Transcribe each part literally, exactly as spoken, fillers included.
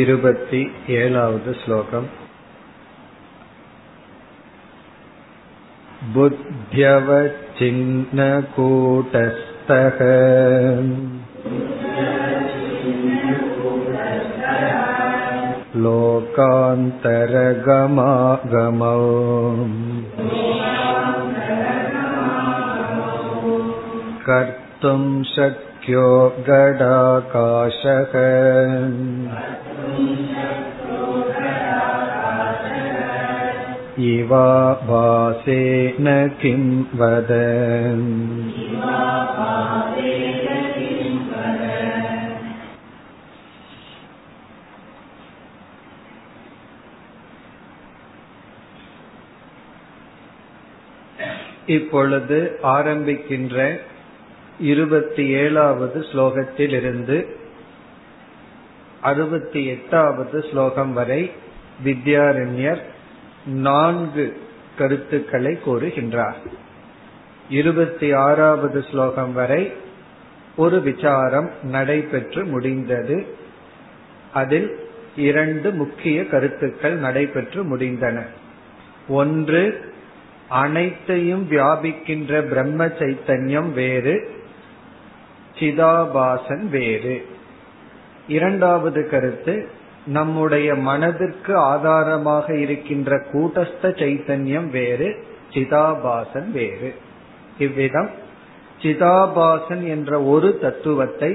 இருபத்தி ஏழாவது ஸ்லோகம். புத்யவசின்னகூடஸ்தஹ லோகாந்தரகமாகமோ கர்த்தும் சக்யோ கடாகாஷக இவா வாசேன கிம் வத. இப்பொழுது ஆரம்பிக்கின்ற இருபத்தி ஏழாவது ஸ்லோகத்திலிருந்து அறுபத்தி எட்டாவது ஸ்லோகம் வரை வித்யாரண்யர் நான்கு கருத்துக்களை கூறுகின்றார். இருபத்தி ஆறாவது ஸ்லோகம் வரை ஒரு விசாரம் நடைபெற்று முடிந்தது. அதில் இரண்டு முக்கிய கருத்துக்கள் நடைபெற்று முடிந்தன. ஒன்று, அனைத்தையும் வியாபிக்கின்ற பிரம்ம சைத்தன்யம் வேறு, சிதாபாசன் வேறு. இரண்டாவது கருத்து, நம்முடைய மனதிற்கு ஆதாரமாக இருக்கின்ற கூட்டஸ்த சைத்தன்யம் வேறு, சிதாபாசன் வேறு. இவ்விதம் சிதாபாசன் என்ற ஒரு தத்துவத்தை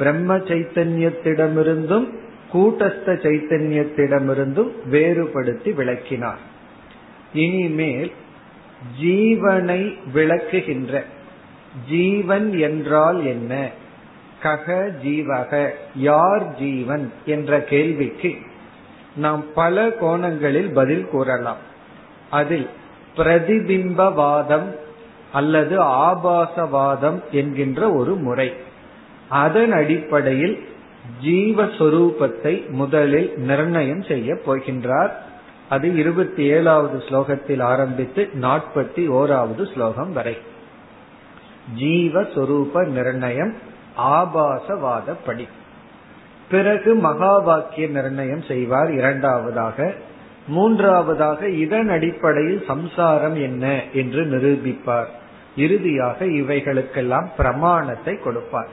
பிரம்ம சைத்தன்யத்திடமிருந்தும் கூட்டஸ்த சைத்தன்யத்திடமிருந்தும் வேறுபடுத்தி விளக்கினார். இனிமேல் ஜீவனை விளக்குகின்ற ஜீவன் என்றால் என்ன, கக ஜீவக யார் ஜீவன் என்ற கேள்விக்கு நாம் பல கோணங்களில் பதில் கூறலாம். அதில் பிரதிபிம்பவாதம் அல்லது ஆபாசவாதம் என்கின்ற ஒரு முறை, அதன் அடிப்படையில் ஜீவஸ்வரூபத்தை முதலில் நிர்ணயம் செய்ய போகின்றார். அது இருபத்தி ஏழாவது ஸ்லோகத்தில் ஆரம்பித்து நாற்பத்தி ஓராவது ஸ்லோகம் வரை ஜீவஸ்வரூப நிர்ணயம் ஆபாசவாதப்படி. பிறகு மகா வாக்கிய நிர்ணயம் செய்வார் இரண்டாவதாக. மூன்றாவதாக இதன் அடிப்படையில் சம்சாரம் என்ன என்று நிரூபிப்பார். இறுதியாக இவைகளுக்கெல்லாம் பிரமாணத்தை கொடுப்பார்.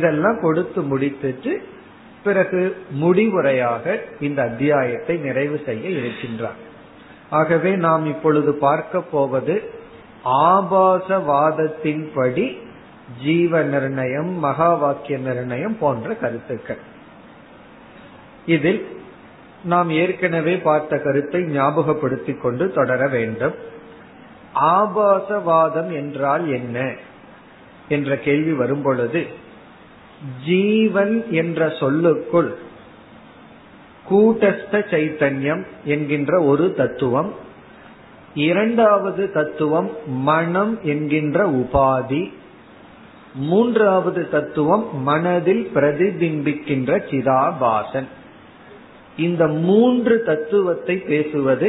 இதெல்லாம் கொடுத்து முடித்துட்டு பிறகு முடிவுரையாக இந்த அத்தியாயத்தை நிறைவு செய்ய இருக்கின்றார். ஆகவே நாம் இப்பொழுது பார்க்க போவது ஆபாசவாதத்தின்படி ஜீவ நிர்ணயம், மகா வாக்கிய நிர்ணயம் போன்ற கருத்துக்கள். இதில் நாம் ஏற்கனவே பார்த்த கருத்தை ஞாபகப்படுத்திக் கொண்டு தொடர வேண்டும். ஆபாசவாதம் என்றால் என்ன என்ற கேள்வி வரும் பொழுது, ஜீவன் என்ற சொல்லுக்குள் கூட்டஸ்த சைத்தன்யம் என்கின்ற ஒரு தத்துவம், இரண்டாவது தத்துவம் மனம் என்கின்ற உபாதி, மூன்றாவது தத்துவம் மனதில் பிரதிபிம்பிக்கின்ற சிதாபாசன். இந்த மூன்று தத்துவத்தை பேசுவது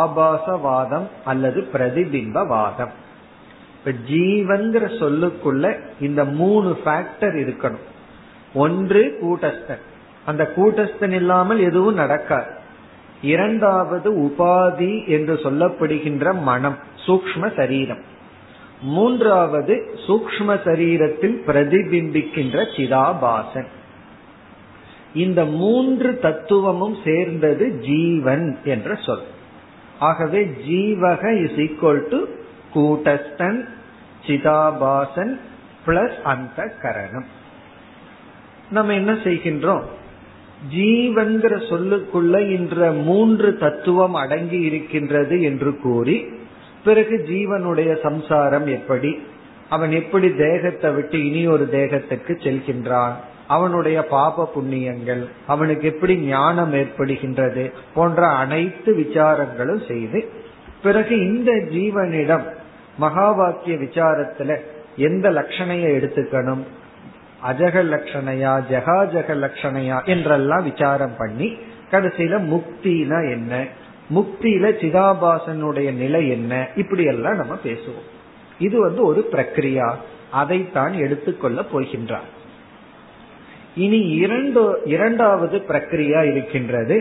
ஆபாசவாதம் அல்லது பிரதிபிம்பவாதம். இப்ப ஜீவங்கிற சொல்லுக்குள்ள இந்த மூணு ஃபேக்டர் இருக்கணும். ஒன்று கூட்டஸ்தன், அந்த கூட்டஸ்தன் இல்லாமல் எதுவும் நடக்காது. இரண்டாவது உபாதி என்று சொல்லப்படுகின்ற மனம், சூக்ஷ்ம சரீரம். மூன்றாவது சூக்ஷ்ம சரீரத்தில் பிரதிபிம்பிக்கின்ற சிதாபாசன். இந்த மூன்று தத்துவமும் சேர்ந்தது ஜீவன் என்ற சொல். ஆகவே ஜீவக இஸ் ஈக்வல் டு கூட்டஸ்தன், சிதாபாசன் பிளஸ் அந்த கரணம். நம்ம என்ன செய்கின்றோம், ஜீவன்கிற சொல்லுக்குள்ள இந்த மூன்று தத்துவம் அடங்கி இருக்கின்றது என்று கூறி பிறகு ஜீவனுடைய சம்சாரம் எப்படி, அவன் எப்படி தேகத்தை விட்டு இனி ஒரு தேகத்துக்கு செல்கின்றான், அவனுடைய பாப புண்ணியங்கள், அவனுக்கு எப்படி ஞானம் ஏற்படுகின்றது போன்ற அனைத்து விசாரங்களும் செய்து பிறகு இந்த ஜீவனிடம் மகா வாக்கிய விசாரத்துல எந்த லட்சணைய எடுத்துக்கணும், அஜக லட்சணையா ஜகாஜக லட்சணையா என்றெல்லாம் விசாரம் பண்ணி கடைசியில முக்தினா என்ன, முக்தியில சிதாபாசனுடைய நிலை என்ன, இப்படி எல்லாம் நம்ம பேசுவோம். இது வந்து ஒரு பிரக்ரியா, அதைத்தான் எடுத்துக்கொள்ள போகின்றார். இனி இரண்டு இரண்டாவது பிரக்ரியா இருக்கின்றது,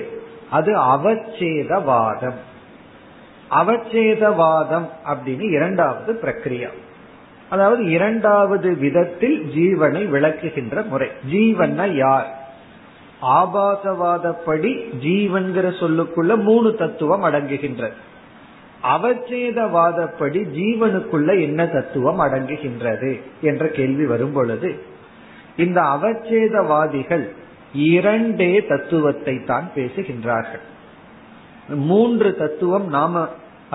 அது அவச்சேதவாதம். அவச்சேதவாதம் அப்படின்னு இரண்டாவது பிரக்ரியா, அதாவது இரண்டாவது விதத்தில் ஜீவனை விளக்குகின்ற முறை. ஜீவன்னா யார்? ஆபாசவாதப்படி ஜீவன்கிற சொல்லுக்குள்ள மூணு தத்துவம் அடங்குகின்றது. அவச்சேதவாதப்படி ஜீவனுக்குள்ள என்ன தத்துவம் அடங்குகின்றது என்ற கேள்வி வரும் பொழுது இந்த அவச்சேதவாதிகள் இரண்டே தத்துவத்தை தான் பேசுகின்றார்கள். மூன்று தத்துவம் நாம,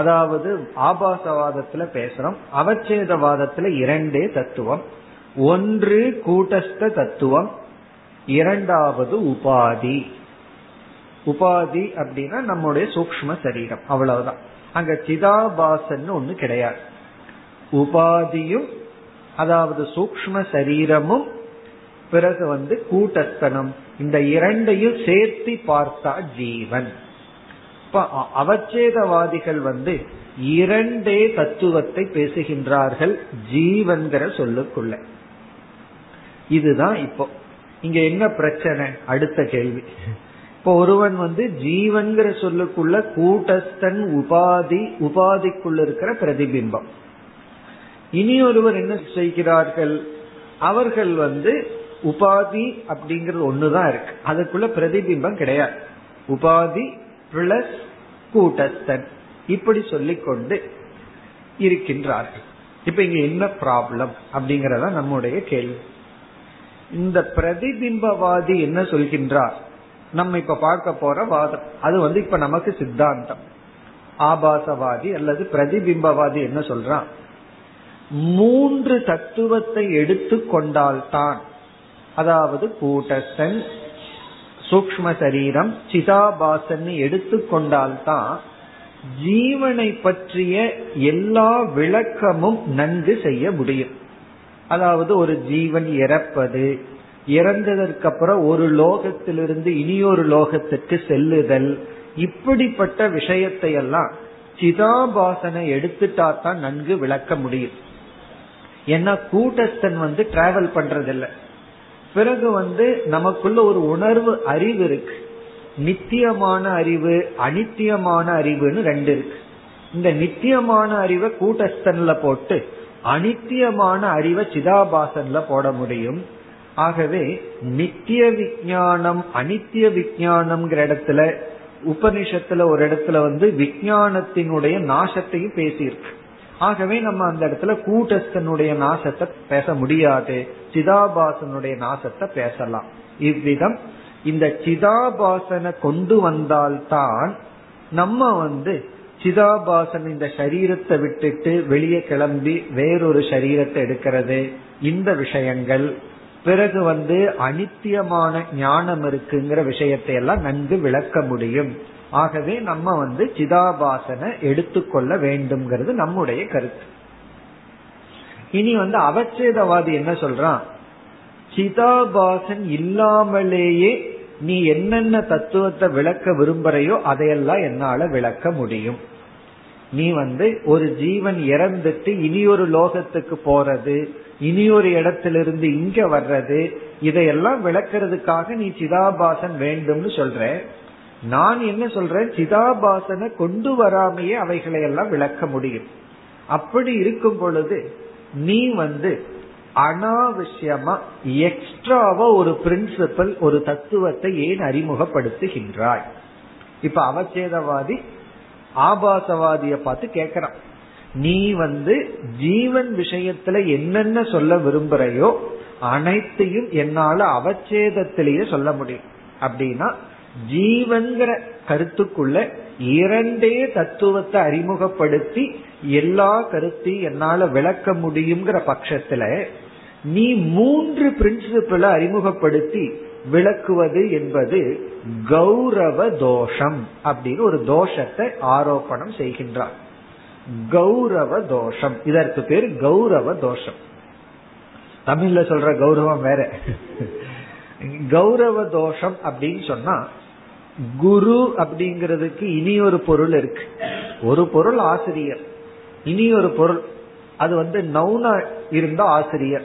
அதாவது ஆபாசவாதத்துல பேசுறோம், அவச்சேதவாதத்துல இரண்டே தத்துவம். ஒன்று கூட்டஸ்த தத்துவம், இரண்டாவது உபாதி. உபாதி அப்படின்னா நம்முடைய சூக்ஷ்ம சரீரம், அவ்வளவுதான். அங்க சிதாபாசன் ஒண்ணு கிடையாது. உபாதியும் அதாவது சூக்ஷ்ம சரீரமும் பிறகு வந்து கூட்டஸ்தனம், இந்த இரண்டையும் சேர்த்து பார்த்தா ஜீவன். அவச்சேதவாதிகள் வந்து இரண்டே தத்துவத்தை பேசுகின்றார்கள் ஜீவன்கிற சொல்லுக்குள்ள. இதுதான் இப்போ இங்க என்ன பிரச்சனை, அடுத்த கேள்வி. இப்போ ஒருவன் வந்து ஜீவன்கிற சொல்லுக்குள்ள கூட்டஸ்தன், உபாதி, உபாதிக்குள்ள இருக்கிற பிரதிபிம்பம். இனி ஒருவர் என்ன செய்கிறார்கள், அவர்கள் வந்து உபாதி அப்படிங்கறது ஒண்ணுதான் இருக்கு, அதுக்குள்ள பிரதிபிம்பம் கிடையாது. உபாதி பிளஸ் கூட்டஸ்தன் இப்படி சொல்லிக்கொண்டு இருக்கின்றார்கள். இப்ப இங்க என்ன ப்ராப்ளம் அப்படிங்கறத நம்முடைய கேள்வி. இந்த பிரதிபிம்பவாதி என்ன சொல்கின்றார், நம்ம இப்ப பார்க்க போற வாதம் அது வந்து இப்ப நமக்கு சித்தாந்தம். ஆபாசவாதி அல்லது பிரதிபிம்பவாதி என்ன சொல்றான், மூன்று தத்துவத்தை எடுத்து கொண்டால்தான், அதாவது கூட்டஸ்தன், சூக்ஷ்ம சரீரம், சிதாபாசன் எடுத்து கொண்டால்தான் ஜீவனை பற்றிய எல்லா விளக்கமும் நன்கு செய்ய முடியும். அதாவது ஒரு ஜீவன் இறப்பது, இறந்ததற்கு அப்புறம் ஒரு லோகத்திலிருந்து இனியொரு லோகத்திற்கு செல்லுதல், இப்படிப்பட்ட விஷயத்தை எல்லாம் சிதாபாசனை எடுத்துட்டா தான் நன்கு விளக்க முடியும். ஏன்னா கூட்டஸ்தன் வந்து டிராவல் பண்றதில்லை. பிறகு வந்து நமக்குள்ள ஒரு உணர்வு அறிவு இருக்கு, நித்தியமான அறிவு, அனித்தியமான அறிவுன்னு ரெண்டு இருக்கு. இந்த நித்தியமான அறிவை கூட்டஸ்தன்ல போட்டு அனித்தியமான அறிவை சிதாபாசன்ல போட முடியும். ஆகவே நித்திய விஞ்ஞானம், அனித்திய விஞ்ஞானம்ங்கிற இடத்துல உபனிஷத்துல ஒரு இடத்துல வந்து விஞ்ஞானத்தினுடைய நாசத்தையும் பேசியிருக்கு. ஆகவே நம்ம அந்த இடத்துல கூட்டஸ்தனுடைய நாசத்தை பேச முடியாது, சிதாபாசனுடைய நாசத்தை பேசலாம். இவ்விதம் இந்த சிதாபாசனை கொண்டு வந்தால்தான் நம்ம வந்து சிதாபாசன் இந்த சரீரத்தை விட்டுட்டு வெளியே கிளம்பி வேறொரு சரீரத்தை எடுக்கிறது, இந்த விஷயங்கள், பிறகு வந்து அனித்தியமான ஞானம் இருக்குங்கிற விஷயத்தை எல்லாம் நன்கு விளக்க முடியும். ஆகவே நம்ம வந்து சிதாபாசனை எடுத்துக்கொள்ள வேண்டும்ங்கிறது நம்முடைய கருத்து. இனி வந்து அவச்சேதவாதி என்ன சொல்றான், சிதாபாசன் இல்லாமலேயே நீ என்னென்ன தத்துவத்தை விளக்க விரும்புறையோ அதையெல்லாம் என்னால விளக்க முடியும். நீ வந்து ஒரு ஜீவன் இறந்துட்டு இனியொரு லோகத்துக்கு போறது, இனியொரு இடத்திலிருந்து இங்க வர்றது, இதையெல்லாம் விளக்கிறதுக்காக நீ சிதாபாசன் வேண்டும்னு சொல்ற. நான் என்ன சொல்றேன், சிதாபாசனை கொண்டு வராமையே அவைகளையெல்லாம் விளக்க முடியும். அப்படி இருக்கும் பொழுது நீ வந்து அனாவசியமா எக்ஸ்ட்ராவா ஒரு பிரின்சிபல், ஒரு தத்துவத்தை ஏன் அறிமுகப்படுத்துகின்றாய்? இப்ப அவச்சேதவாதி ஆபாசவாதிய பார்த்து கேக்குறான், நீ வந்து ஜீவன் விஷயத்துல என்னென்ன சொல்ல விரும்புறையோ அனைத்தையும் என்னால அவச்சேதத்திலேயே சொல்ல முடியும். அப்படின்னா ஜீவன்கிற கருத்துக்குள்ள இரண்டே தத்துவத்தை அறிமுகப்படுத்தி எல்லா கருத்தையும் என்னால விளக்க முடியுங்கிற பட்சத்துல நீ மூன்று பிரின்சிபிளை அறிமுகப்படுத்தி விளக்குவது என்பது கௌரவ தோஷம் அப்படின்னு ஒரு தோஷத்தை ஆரோபணம் செய்கின்றார். கௌரவ தோஷம், இதற்கு பேர் கௌரவ தோஷம். தமிழ்ல சொல்ற கௌரவம் வேற. கௌரவ தோஷம் அப்படின்னு சொன்னா குரு அப்படிங்கிறதுக்கு இனி ஒரு பொருள் இருக்கு. ஒரு பொருள் ஆசிரியர், இனி ஒரு பொருள் அது வந்து நௌனா இருந்தா ஆசிரியர்,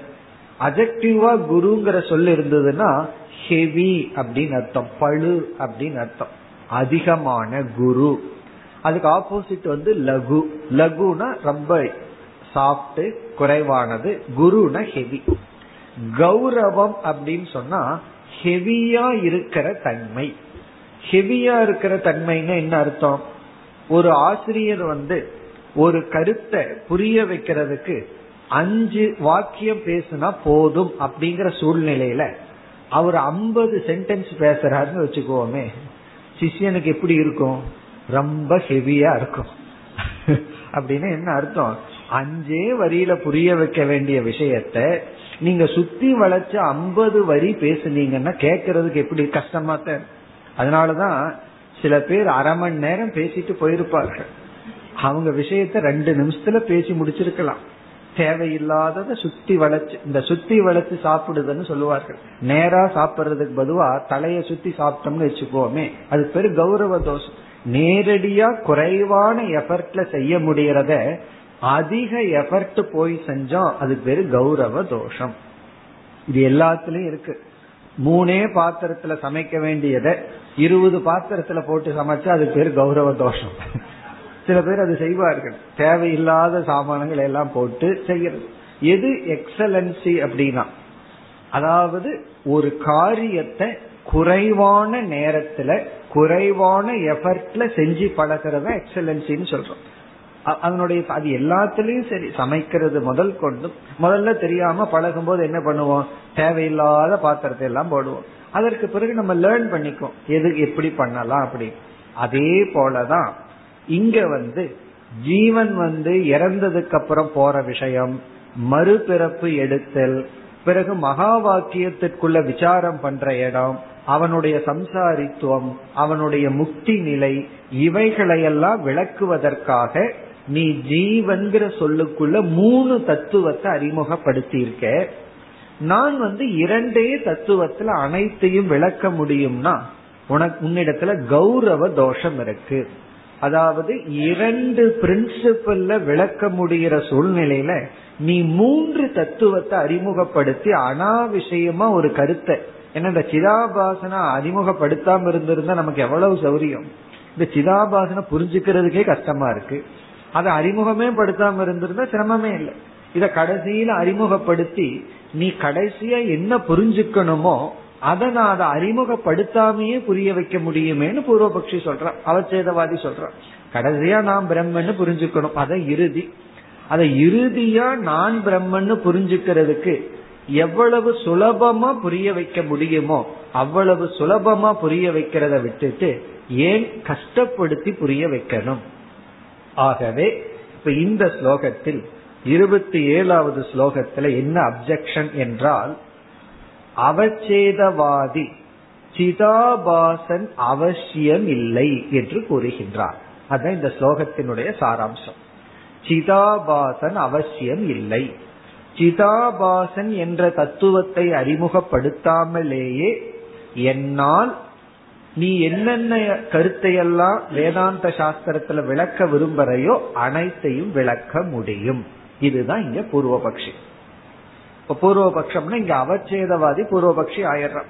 அஜெக்டிவா குருங்கிற சொல் இருந்ததுன்னா ஹெவி அப்படின்னு அர்த்தம், பழு அப்படின்னு அர்த்தம், அதிகமான குரு. அதுக்கு ஆப்போசிட் வந்து லகு, லகுனா ரொம்ப சாஃப்ட் குறைவானது, குருனா ஹெவி. கௌரவம் அப்படின்னு சொன்னா ஹெவியா இருக்கிற தன்மை. ஹெவியா இருக்கிற தன்மைன்னா என்ன அர்த்தம்? ஒரு ஆசிரியர் வந்து ஒரு கருத்தை புரிய வைக்கிறதுக்கு அஞ்சு வாக்கியம் பேசுனா போதும் அப்படிங்கிற சூழ்நிலையில அவர் ஐம்பது சென்டென்ஸ் பேசுறாருன்னு வச்சுக்கோமே, சிஷியனுக்கு எப்படி இருக்கும்? ரொம்ப ஹெவியா இருக்கும். அப்படின்னு என்ன அர்த்தம்? அஞ்சே வரியில புரிய வைக்க வேண்டிய விஷயத்த நீங்க சுத்தி வளைச்ச ஐம்பது வரி பேசுனீங்கன்னா கேட்கறதுக்கு எப்படி கஷ்டமா தான். அதனாலதான் சில பேர் அரை மணி நேரம் பேசிட்டு போயிருப்பார்கள். அவங்க விஷயத்த ரெண்டு நிமிஷத்துல பேசி முடிச்சிருக்கலாம். தேவையில்லாதத சுத்தி வளைச்சு, இந்த சுத்தி வளைச்சு சாப்பிடுதுன்னு சொல்லுவார்கள். நேரா சாப்பிடுறதுக்கு பதுவா தலையை சுத்தி சாப்பிட்டோம்னு வச்சுக்கோமே, அது பேரு கௌரவ தோஷம். நேரடியா குறைவான எஃபர்ட்ல செய்ய முடியறத அதிக எஃபர்ட் போய் செஞ்சோம், அது பேரு கௌரவ தோஷம். இது எல்லாத்துலயும் இருக்கு. மூணே பாத்திரத்துல சமைக்க வேண்டியத இருபது பாத்திரத்துல போட்டு சமைச்சா அது பேரு கௌரவ தோஷம். சில பேர் அது செய்வார்கள், தேவையில்லாத சாமானங்கள் எல்லாம் போட்டு செய்யறது. எது எக்ஸலன்சி அப்படின்னா, அதாவது ஒரு காரியத்தை குறைவான நேரத்துல குறைவான எஃபர்ட்ல செஞ்சு பழகிறத எக்ஸலன்சின்னு சொல்றோம். அதனுடைய அது எல்லாத்துலயும் சரி, சமைக்கிறது முதல் கொண்டு முதல்ல தெரியாம பழகும் போது என்ன பண்ணுவோம்? தேவையில்லாத பாத்திரத்தை எல்லாம் போடுவோம். அதற்கு பிறகு நம்ம லேர்ன் பண்ணிக்குவோம் எது எப்படி பண்ணலாம் அப்படின்னு. அதே போலதான் இங்க வந்து ஜீவன் வந்து இறந்ததுக்கு அப்புறம் போற விஷயம், மறுபிறப்பு எடுத்தல், பிறகு மகா வாக்கியத்திற்குள்ள விசாரம் பண்ற இடம், அவனுடைய சம்சாரித்துவம், அவனுடைய முக்தி நிலை, இவைகளையெல்லாம் விளக்குவதற்காக நீ ஜீவன்கிற சொல்லுக்குள்ள மூணு தத்துவத்தை அறிமுகப்படுத்தி இருக்க. நான் வந்து இரண்டே தத்துவத்துல அனைத்தையும் விளக்க முடியும்னா உனக்கு உன்னிடத்துல கௌரவ தோஷம் இருக்கு. அதாவது இரண்டு பிரின்சிபல்ல விளக்க முடிகிற சூழ்நிலையில நீ மூன்று தத்துவத்தை அறிமுகப்படுத்தி அனாவிஷயமா ஒரு கருத்தை, ஏன்னா இந்த சிதாபாசனை அறிமுகப்படுத்தாம இருந்திருந்தா நமக்கு எவ்வளவு சௌரியம். இந்த சிதாபாசனை புரிஞ்சுக்கிறதுக்கே கஷ்டமா இருக்கு, அதை அறிமுகமே படுத்தாம இருந்திருந்தா சிரமமே இல்லை. இத கடைசியில அறிமுகப்படுத்தி நீ கடைசியா என்ன புரிஞ்சுக்கணுமோ அதை நான் அதை அறிமுகப்படுத்தாமையே புரிய வைக்க முடியுமேன்னு பூர்வபக்ஷி சொல்றான், அவச்சேதவாதி சொல்றான். கடைசியா நான் பிரம்மன்னு புரிஞ்சுக்கணும், அதை இறுதி. அதை இறுதியா நான் பிரம்மன்னு புரிஞ்சுக்கிறதுக்கு எவ்வளவு சுலபமா புரிய வைக்க முடியுமோ அவ்வளவு சுலபமா புரிய வைக்கிறத விட்டுட்டு ஏன் கஷ்டப்படுத்தி புரிய வைக்கணும்? ஆகவே இப்ப இந்த ஸ்லோகத்தில் இருபத்தி ஏழாவது ஸ்லோகத்துல என்ன அப்செக்ஷன் என்றால், அவச்சேதவாதி சிதாபாசன் அவசியம் இல்லை என்று கூறுகின்றார். அதுதான் இந்த ஸ்லோகத்தினுடைய சாராம்சம். சிதாபாசன் அவசியம் இல்லை. சிதாபாசன் என்ற தத்துவத்தை அறிமுகப்படுத்தாமலேயே என்னால் நீ என்னென்ன கருத்தையெல்லாம் வேதாந்த சாஸ்திரத்துல விளக்க விரும்புறையோ அனைத்தையும் விளக்க முடியும். இதுதான் இங்க பூர்வபக்ஷி. பூர்வபக்ஷம்னா இங்க அவச்சேதவாதி பூர்வபக்ஷி ஆயிடுறான்.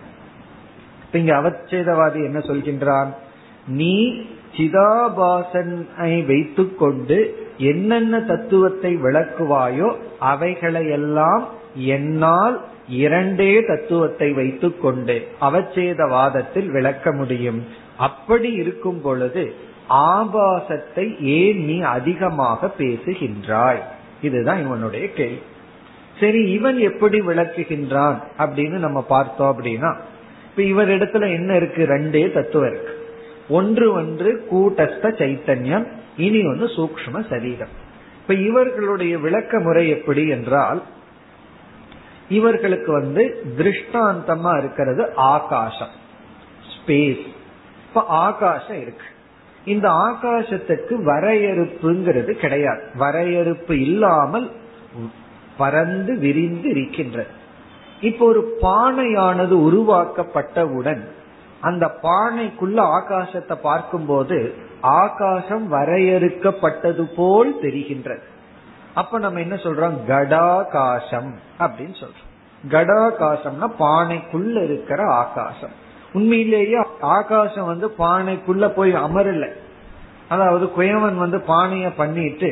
இங்க அவச்சேதவாதி என்ன சொல்கின்றான்? நீ சிதாபாசனை வைத்து கொண்டு என்னென்ன தத்துவத்தை விளக்குவாயோ அவைகளையெல்லாம் என்னால் இரண்டே தத்துவத்தை வைத்து கொண்டு அவச்சேதவாதத்தில் விளக்க முடியும். அப்படி இருக்கும் பொழுது ஆபாசத்தை ஏன் நீ அதிகமாக பேசுகின்றாய்? இதுதான் இவனுடைய கேள்வி. சரி, இவன் எப்படி விளக்குகின்றான் அப்படின்னு நம்ம பார்த்தோம். அப்படின்னா இப்ப இவர் இடத்துல என்ன இருக்கு? ரெண்டே தத்துவம் இருக்கு. ஒன்று ஒன்று கூட்டஸ்த சைத்தன்யம், இனி ஒன்று சூக்ஷ்ம சரீரம். இப்ப இவர்களுடைய விளக்க முறை எப்படி என்றால், இவர்களுக்கு வந்து திருஷ்டாந்தமா இருக்கிறது ஆகாசம், ஸ்பேஸ். இப்ப ஆகாசம் இருக்கு. இந்த ஆகாசத்துக்கு வரையறுப்புங்கிறது கிடையாது. வரையறுப்பு இல்லாமல் பறந்து விரிந்து இருக்கின்றது. இப்போ ஒரு பானையானது உருவாக்கப்பட்டவுடன் அந்த பானைக்குள்ள ஆகாசத்தை பார்க்கும்போது ஆகாசம் வரையறுக்கப்பட்டது போல் தெரிகின்றது. அப்ப நம்ம என்ன சொல்றோம்? கடாகாசம் அப்படின்னு சொல்றோம். கடாகாசம்னா பானைக்குள்ள இருக்கிற ஆகாசம். உண்மையிலேயே ஆகாசம் வந்து பானைக்குள்ள போய் அமரல. அதாவது குயவன் வந்து பானைய பண்ணிட்டு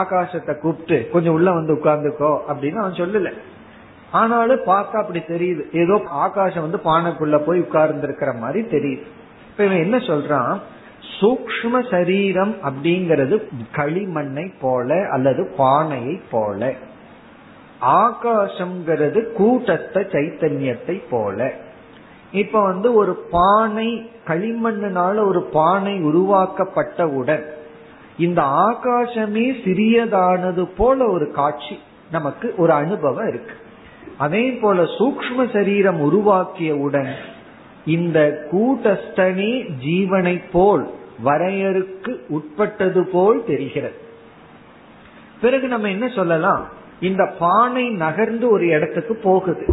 ஆகாசத்தை கூப்பிட்டு கொஞ்சம் உள்ள வந்து உட்கார்ந்துக்கோ அப்படின்னு அவன் சொல்லல. ஆனாலும் பார்த்தா அப்படி தெரியுது, ஏதோ ஆகாசம் வந்து பானைக்குள்ள போய் உட்கார்ந்து இருக்கிற மாதிரி தெரியுது. இப்ப இவன் என்ன சொல்றான், சூக்ஷ்ம சரீரம் அப்படிங்கிறது களிமண்ணை போல அல்லது பானையை போல, ஆகாசம்ங்கிறது கூட்டத்த சைத்தன்யத்தை போல. இப்ப வந்து ஒரு பானை, களிமண்ணால ஒரு பானை உருவாக்கப்பட்டவுடன் இந்த ஆகாசமே சிறியதானது போல ஒரு காட்சி நமக்கு ஒரு அனுபவம் இருக்கு. அதே போல சூக்ஷ்ம சரீரம் உருவாக்கியவுடன் இந்த கூட்டஸ்தனே ஜீவனை போல் வரையறுக்கு உட்பட்டது போல் தெரிகிறது. பிறகு நம்ம என்ன சொல்லலாம், இந்த பானை நகர்ந்து ஒரு இடத்துக்கு போகுது.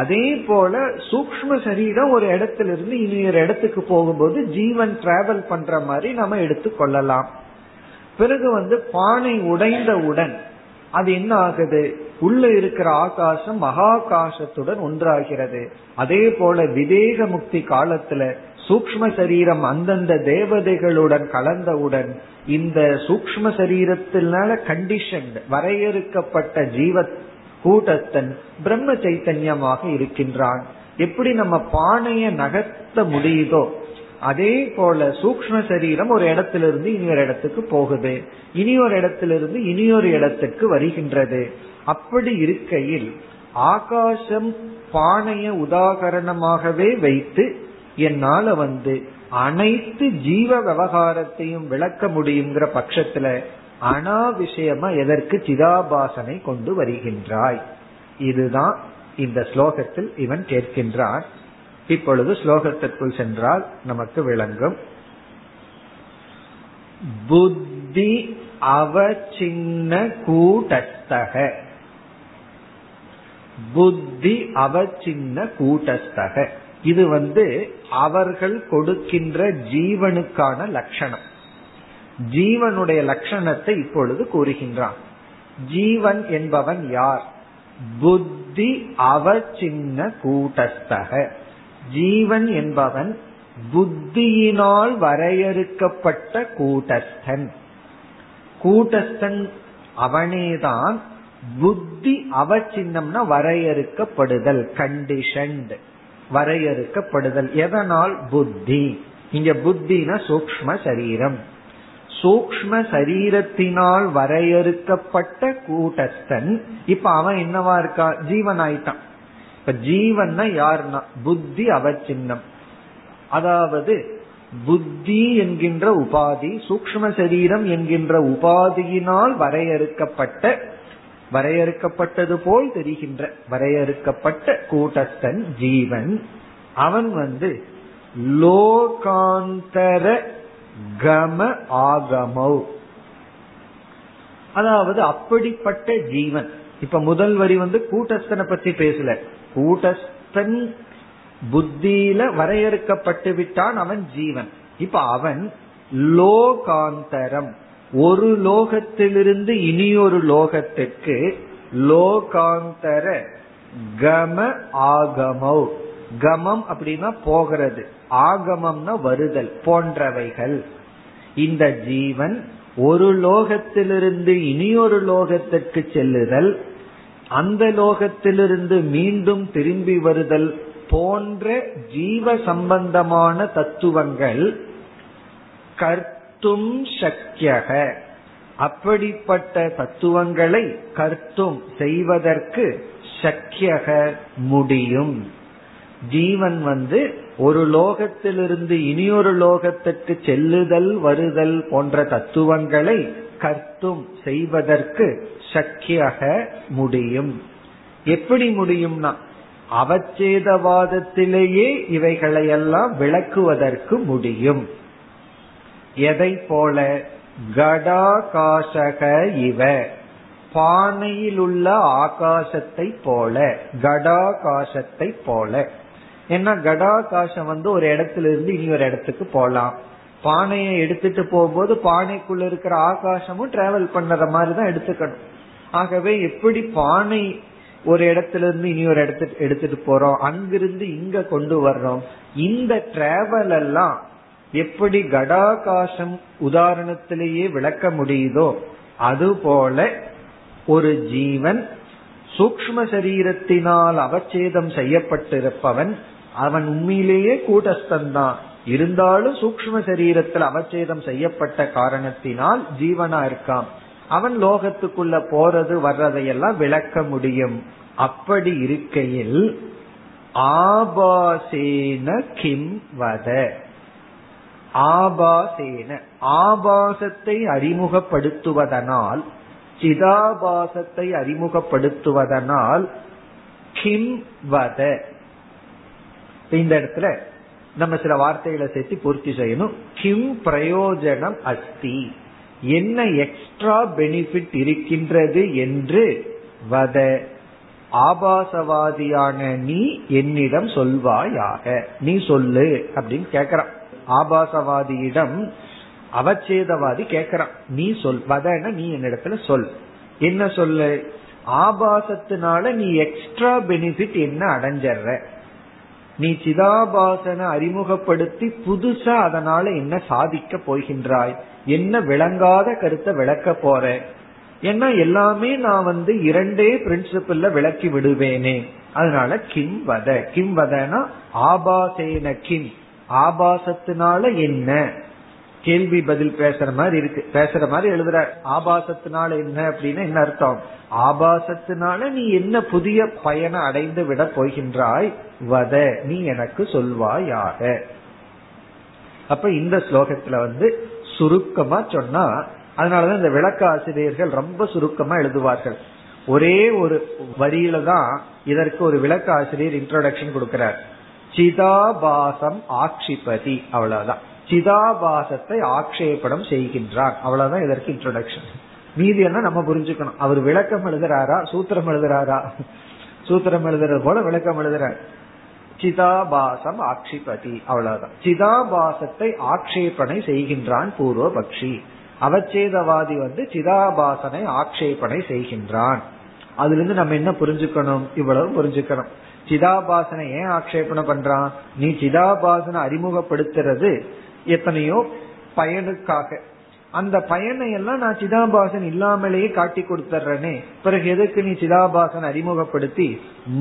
அதே போல சூக்ஷ்ம சரீரம் ஒரு இடத்துல இருந்து இனி ஒரு இடத்துக்கு போகும்போது ஜீவன் டிராவல் பண்ற மாதிரி நம்ம எடுத்துக்கொள்ளலாம். பிறகு வந்து பானை உடைந்தவுடன் அது என்ன ஆகுது, உள்ள இருக்கிற ஆகாசம் மகாகாசத்துடன் ஒன்றாகிறது. அதே போல விதேக முக்தி காலத்துல சூக்ஷ்ம சரீரம் அந்தந்த தேவதைகளுடன் கலந்தவுடன் இந்த சூக்ஷ்ம சரீரத்தினால கண்டிஷன் வரையறுக்கப்பட்ட ஜீவ கூட்டத்தன் பிரம்ம சைத்தன்யமாக இருக்கின்றான். எப்படி நம்ம பானையை நகர்த்த முடியுதோ அதே போல சூக்ஷ்ம சரீரம் ஒரு இடத்திலிருந்து இனி ஒரு இடத்துக்கு போகுது, இனி ஒரு இடத்திலிருந்து இனி ஒரு இடத்துக்கு வருகின்றது. அப்படி இருக்கையில் ஆகாசம் பானைய உதாகரணமாகவே வைத்து என்னால வந்து அனைத்து ஜீவ விவகாரத்தையும் விளக்க முடியுங்கிற பட்சத்துல அனாவிஷயமா எதற்கு சிதாபாசனை கொண்டு வருகின்றாய்? இதுதான் இந்த ஸ்லோகத்தில் இவன் கேட்கின்றான். இப்பொழுது ஸ்லோகத்திற்குள் சென்றால் நமக்கு விளங்கும். புத்தி அவசின்ன கூட்டஸ்தக, புத்தி அவசின்ன கூட்டஸ்தக, இது வந்து அவர்கள் கொடுக்கின்ற ஜீவனுக்கான லட்சணம், ஜீவனுடைய லட்சணத்தை இப்பொழுது கூறுகின்றான். ஜீவன் என்பவன் யார்? புத்தி அவசின்ன கூட்டஸ்தக, ஜீவன் என்பவன் புத்தியினால் வரையறுக்கப்பட்ட கூட்டஸ்தன். கூட்டஸ்தன் அவனேதான். புத்தி அவசின்னம்னா வரையறுக்கப்படுதல், கண்டிஷன்ட், வரையறுக்கப்படுதல். எதனால்? புத்தி. இங்க புத்தினா சூக்ஷ்ம சரீரம், சூக்ஷ்ம சரீரத்தினால் வரையறுக்கப்பட்ட கூட்டஸ்தன். இப்ப அவன் என்னவா இருக்கா? ஜீவன் ஆயிட்டான். இப்ப ஜீவன்னா யாருன்னா புத்தி அவசின்னம். அதாவது புத்தி என்கின்ற உபாதி, சூக்ஷ்ம சரீரம் என்கின்ற உபாதியினால் வரையறுக்கப்பட்ட, வரையறுக்கப்பட்டது போல் தெரிகின்ற வரையறுக்கப்பட்ட கூட்டஸ்தன் ஜீவன். அவன் வந்து லோகாந்தர கம ஆகமௌ, அதாவது அப்படிப்பட்ட ஜீவன். இப்ப முதல் வரி வந்து கூட்டஸ்தனை பத்தி பேசல. கூட்டஸ்தன் புத்தியில வரையறுக்கப்பட்டு விட்டான், அவன் ஜீவன். இப்ப அவன் லோகாந்தரம், ஒரு லோகத்திலிருந்து இனியொரு லோகத்திற்கு, லோகாந்தர கம ஆகமௌ. கமம் அப்படின்னா போகிறது, ஆகமம்னா வருதல், போன்றவைகள். இந்த ஜீவன் ஒரு லோகத்திலிருந்து இனியொரு லோகத்திற்கு செல்லுதல், அந்த லோகத்திலிருந்து மீண்டும் திரும்பி வருதல் போன்ற ஜீவ சம்பந்தமான தத்துவங்கள் கர்த்தும் சக்யக, அப்படிப்பட்ட தத்துவங்களை கர்த்தும் செய்வதற்கு சக்யக முடியும். ஜீவன் வந்து ஒரு லோகத்திலிருந்து இனியொரு லோகத்திற்கு செல்லுதல் வருதல் போன்ற தத்துவங்களை கர்த்தும் செய்வதற்கு சக்யக முடியும். எப்படி முடியும்னா அவச்சேதவாதத்திலேயே இவைகளையெல்லாம் விளக்குவதற்கு முடியும். எதை போல? கடாகாசக இவ, பானையில் உள்ள ஆகாசத்தை போல, கடாகாசத்தை போல. ஏன்னா கடாகாசம் வந்து ஒரு இடத்துல இருந்து இனி ஒரு இடத்துக்கு போலாம். பானையை எடுத்துட்டு போகும்போது பானைக்குள்ள இருக்கிற ஆகாசமும் டிராவல் பண்ற மாதிரிதான் எடுத்துக்கணும். ஆகவே எப்படி பானை ஒரு இடத்துல இருந்து இனி ஒரு இடத்துக்கு எடுத்துட்டு போறோம், அங்கிருந்து இங்க கொண்டு வர்றோம். இந்த டிராவல் எல்லாம் எப்படி கடாகாசம் உதாரணத்திலேயே விளக்க முடியுதோ அதுபோல ஒரு ஜீவன் சூக்ஷ்ம சரீரத்தினால் அவச்சேதம் செய்யப்பட்டிருப்பவன், அவன் உண்மையிலேயே கூட்டஸ்தந்தான், இருந்தாலும் சூக்ஷ்ம சரீரத்தில் அவச்சேதம் செய்யப்பட்ட காரணத்தினால் ஜீவனா இருக்கான். அவன் லோகத்துக்குள்ள போறது வர்றதையெல்லாம் விளக்க முடியும். அப்படி இருக்கையில் ஆபாசேன கிம் வத, ஆபாசேன ஆபாசத்தை அறிமுகப்படுத்துவதனால், சிதாபாசத்தை அறிமுகப்படுத்துவதனால் கிம் வத. இந்த இடத்துல நம்ம சில வார்த்தைகளை சேர்த்து பூர்த்தி செய்யணும். கிம் பிரயோஜனம் அஸ்தி, என்ன எக்ஸ்ட்ரா பெனிஃபிட் இருக்கின்றது என்று வத, ஆபாசவாதியான நீ என்னிடம் சொல்வாயாக, நீ சொல்லு அப்படின்னு கேக்குறான். ஆபாசவாதியிடம் அவச்சேதவாதி கேக்குறான், நீ சொல், வதன நீ என்னிடத்துல சொல், என்ன சொல்லு, ஆபாசத்தினால நீ எக்ஸ்ட்ரா பெனிஃபிட் என்ன அடைஞ்சற, நீ சிதாபாசனை அறிமுகப்படுத்தி புதுசா அதனால என்ன சாதிக்க போகின்றாய், என்ன விளங்காத கருத்தை விளக்க போற, ஏன்னா எல்லாமே நான் வந்து இரண்டே பிரின்சிபிள்ல விளக்கி விடுவேனே, அதனால கிம் வத. கிம் வதனா ஆபாசேன கிம், ஆபாசத்தினால என்ன, கேள்வி பதில் பேசுற மாதிரி இருக்கு, பேசுற மாதிரி எழுதுற. ஆபாசத்தினால என்ன அப்படின்னா என்ன அர்த்தம், ஆபாசத்தினால நீ என்ன புதிய பயனை அடைந்து விட போகின்றாய், வத நீ எனக்கு சொல்வாயாக. அப்ப இந்த ஸ்லோகத்துல வந்து சுருக்கமா சொன்னா, அதனாலதான் இந்த விளக்க ஆசிரியர்கள் ரொம்ப சுருக்கமா எழுதுவார்கள். ஒரே ஒரு வரியில தான் இதற்கு ஒரு விளக்க ஆசிரியர் இன்ட்ரோடக்ஷன் கொடுக்கிறார். சிதாபாசம் ஆக்ஷிபதி, அவ்வளவுதான், சிதாபாசத்தை ஆக்ஷேபணம் செய்கின்றார், அவ்வளவுதான் இதற்கு இன்ட்ரோடக்ஷன். மீதி என்ன நம்ம புரிஞ்சுக்கணும். அவர் விளக்கம் எழுதுறாரா சூத்திரம் எழுதுறாரா, சூத்திரம் எழுதுறது போல விளக்கம் எழுதுறார். சிதாபாசம் ஆக்ஷிபதி, அவ்வளவுதான், சிதாபாசத்தை ஆக்ஷேபனை செய்கின்றான் பூர்வபக்ஷி. அவச்சேதவாதி வந்து சிதாபாசனை ஆக்ஷேபனை செய்கின்றான். அதுல இருந்து நம்ம என்ன புரிஞ்சுக்கணும், இவ்வளவு புரிஞ்சுக்கணும். சிதாபாசனை ஏன் ஆக்ஷேபனை பண்றான், நீ சிதாபாசனை அறிமுகப்படுத்துறது எத்தனையோ பயனுக்காக, அந்த பயனை எல்லாம் நான் சிதாபாசன் இல்லாமலேயே காட்டி கொடுத்துறேனே, பிறகு எதுக்கு நீ சிதாபாசன் அறிமுகப்படுத்தி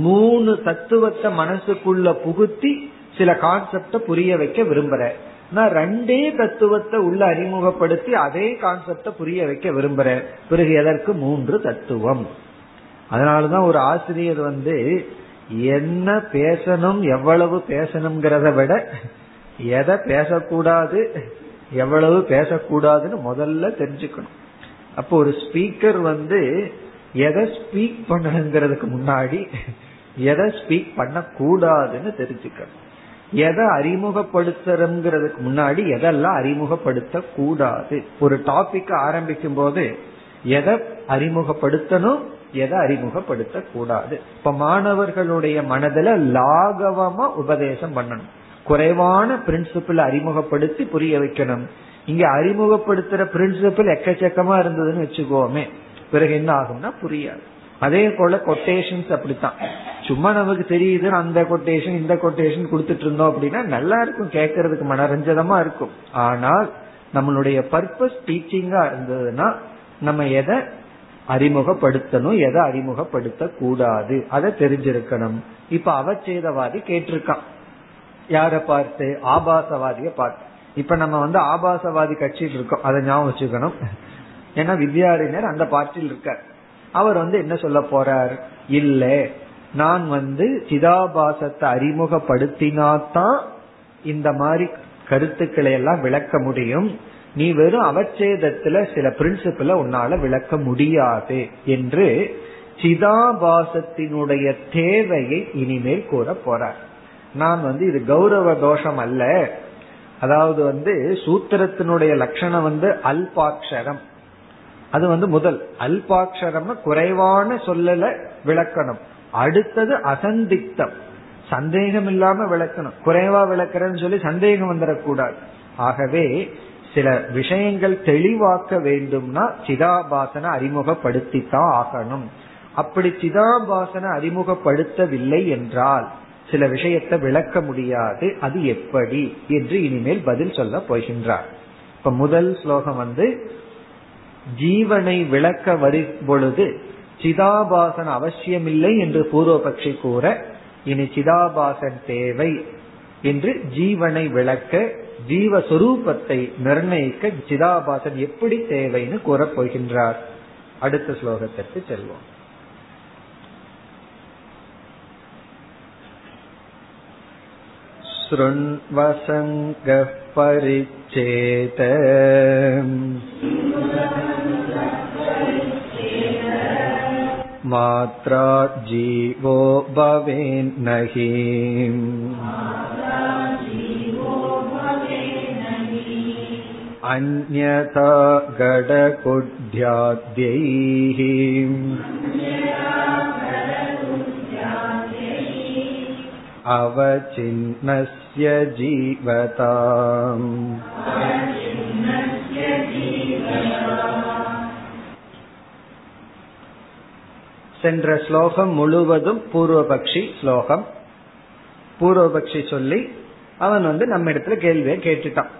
மூணு தத்துவத்தை மனசுக்குள்ள புகுத்தி சில கான்செப்ட புரிய வைக்க விரும்புற, நான் ரெண்டே தத்துவத்தை உள்ள அறிமுகப்படுத்தி அதே கான்செப்ட புரிய வைக்க விரும்புற, பிறகு எதற்கு மூன்று தத்துவம். அதனாலதான் ஒரு ஆசிரியர் வந்து என்ன பேசணும் எவ்வளவு பேசணுங்கிறத விட எதை பேசக்கூடாது எவ்வளவு பேசக்கூடாதுன்னு முதல்ல தெரிஞ்சுக்கணும். அப்போ ஒரு ஸ்பீக்கர் வந்து எதை ஸ்பீக் பண்ணணுங்கிறதுக்கு முன்னாடி எதை ஸ்பீக் பண்ண கூடாதுன்னு தெரிஞ்சுக்கணும், எதை அறிமுகப்படுத்துறதுக்கு முன்னாடி எதெல்லாம் அறிமுகப்படுத்த கூடாது. ஒரு டாபிக் ஆரம்பிக்கும் போது எதை அறிமுகப்படுத்தணும் எதை அறிமுகப்படுத்த கூடாது. இப்ப மாணவர்களுடைய மனதுல லாகவமா உபதேசம் பண்ணணும், குறைவான பிரின்சிபிள் அறிமுகப்படுத்தி புரிய வைக்கணும். இங்க அறிமுகப்படுத்துற பிரின்சிபிள் எக்கச்சக்கமா இருந்ததுன்னு வச்சுக்கோமே, பிறகு என்ன ஆகும்னா புரியாது. அதே போல கொட்டேஷன்ஸ் அப்படித்தான், சும்மா நமக்கு தெரியுது அந்த கொட்டேஷன் இந்த கொட்டேஷன் கொடுத்துட்டு இருந்தோம் அப்படின்னா நல்லா இருக்கும், கேட்கறதுக்கு மனரஞ்சதமா இருக்கும். ஆனால் நம்மளுடைய பர்பஸ் டீச்சிங்கா இருந்ததுன்னா நம்ம எதை அறிமுகப்படுத்தணும் எதை அறிமுகப்படுத்த கூடாது அதை தெரிஞ்சிருக்கணும். இப்ப அவச்சேதவாதி கேட்டிருக்கான், யார பார்த்து, ஆபாசவாதிய பார்த்து. இப்ப நம்ம வந்து ஆபாசவாதி கட்சியில் இருக்கோம், அதை ஞாபகம் வச்சுக்கணும். ஏன்னா வித்யாரண்யர் அந்த பார்ட்டியில் இருக்கார். அவர் வந்து என்ன சொல்ல போறார், இல்ல நான் வந்து சிதாபாசத்தை அறிமுகப்படுத்தினாதான் இந்த மாதிரி கருத்துக்களை எல்லாம் விளக்க முடியும், நீ வெறும் அவச்சேதத்துல சில பிரின்சிபிள உன்னால விளக்க முடியாது என்று சிதாபாசத்தினுடைய தேவையை இனிமேல் கூற போறார். நான் வந்து இது கௌரவ தோஷம் அல்ல, அதாவது வந்து சூத்திரத்தினுடைய லட்சணம் வந்து அல்பாட்சரம், அது வந்து முதல் அல்பாட்சரம் குறைவான சொல்லல விளக்கணும். அடுத்தது அசந்திக்தம், சந்தேகம் இல்லாம விளக்கணும். குறைவா விளக்கறன்னு சொல்லி சந்தேகம் வந்துடக்கூடாது. ஆகவே சில விஷயங்கள் தெளிவாக்க வேண்டும்னா சிதாபாசனை அறிமுகப்படுத்தித்தான் ஆகணும். அப்படி சிதாபாசனை அறிமுகப்படுத்தவில்லை என்றால் சில விஷயத்தை விளக்க முடியாது. அது எப்படி என்று இனிமேல் பதில் சொல்ல போகின்றார். இப்ப முதல் ஸ்லோகம் வந்து ஜீவனை விளக்க வரும் பொழுது சிதாபாசன் அவசியமில்லை என்று பூர்வபக்ஷி கூற, இனி சிதாபாசன் தேவை என்று ஜீவனை விளக்க, ஜீவஸ்வரூபத்தை நிர்ணயிக்க சிதாபாசன் எப்படி தேவைன்னு கூறப் போகின்றார். அடுத்த ஸ்லோகத்திற்கு செல்வோம். ஸ்ருண்வசங்கப் பரிச்சேத மாத்ரா ஜீவோ பவேன் நஹி. அன்யதா கடகுத்யாத்யைஹி அவசின்னஸ்ய ஜீவதாம். சென்ற ஸ்லோகம் முழுவதும் பூர்வபக்ஷி ஸ்லோகம். பூர்வபக்ஷி சொல்லி அவன் வந்து நம்ம இடத்துல கேள்வியை கேட்டுட்டான்.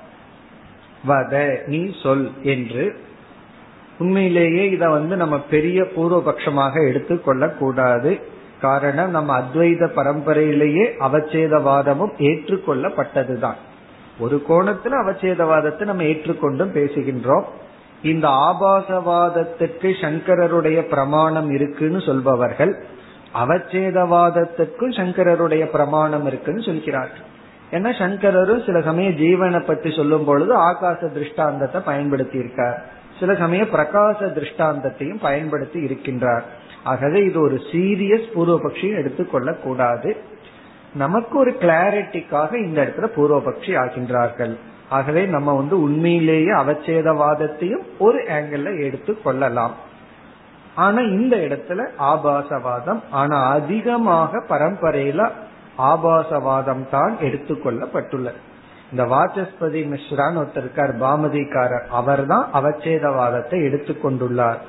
வத நீ சொல் என்று. உண்மையிலேயே இத வந்து நம்ம பெரிய பூர்வபக்ஷமாக எடுத்துக்கொள்ள கூடாது. காரணம், நம்ம அத்வைத பரம்பரையிலேயே அவச்சேதவாதமும் ஏற்றுக்கொள்ளப்பட்டதுதான். ஒரு கோணத்துல அவச்சேதவாதத்தை நம்ம ஏற்றுக்கொண்டும் பேசுகின்றோம். இந்த ஆபாசவாதத்திற்கு சங்கரருடைய பிரமாணம் இருக்குன்னு சொல்பவர்கள் அவச்சேதவாதத்திற்கும் சங்கரருடைய பிரமாணம் இருக்குன்னு சொல்கிறார்கள். ஏன்னா சங்கரரும் சில சமயம் ஜீவனை பற்றி சொல்லும் பொழுது ஆகாச திருஷ்டாந்தத்தை பயன்படுத்தி இருக்கார், சில சமயம் பிரகாச திருஷ்டாந்தத்தையும் பயன்படுத்தி இருக்கின்றார். ஆகவே இது ஒரு சீரியஸ் பூர்வபக்ஷியை எடுத்துக்கொள்ள கூடாது. நமக்கு ஒரு கிளாரிட்டிக்காக இந்த இடத்துல பூர்வபக்ஷி ஆகின்றார்கள். ஆகவே நம்ம வந்து உண்மையிலேயே அவச்சேதவாதத்தையும் ஒரு ஆங்கிள் எடுத்து கொள்ளலாம். ஆனா இந்த இடத்துல ஆபாசவாதம், ஆனா அதிகமாக பரம்பரையில ஆபாசவாதம் தான் எடுத்துக்கொள்ளப்பட்டுள்ளது. இந்த வாசஸ்பதி மிஸ்ரான்னு ஒருத்தர் இருக்கார், பாமதிகாரர். அவர் தான் அவச்சேதவாதத்தை எடுத்துக்கொண்டுள்ளார்.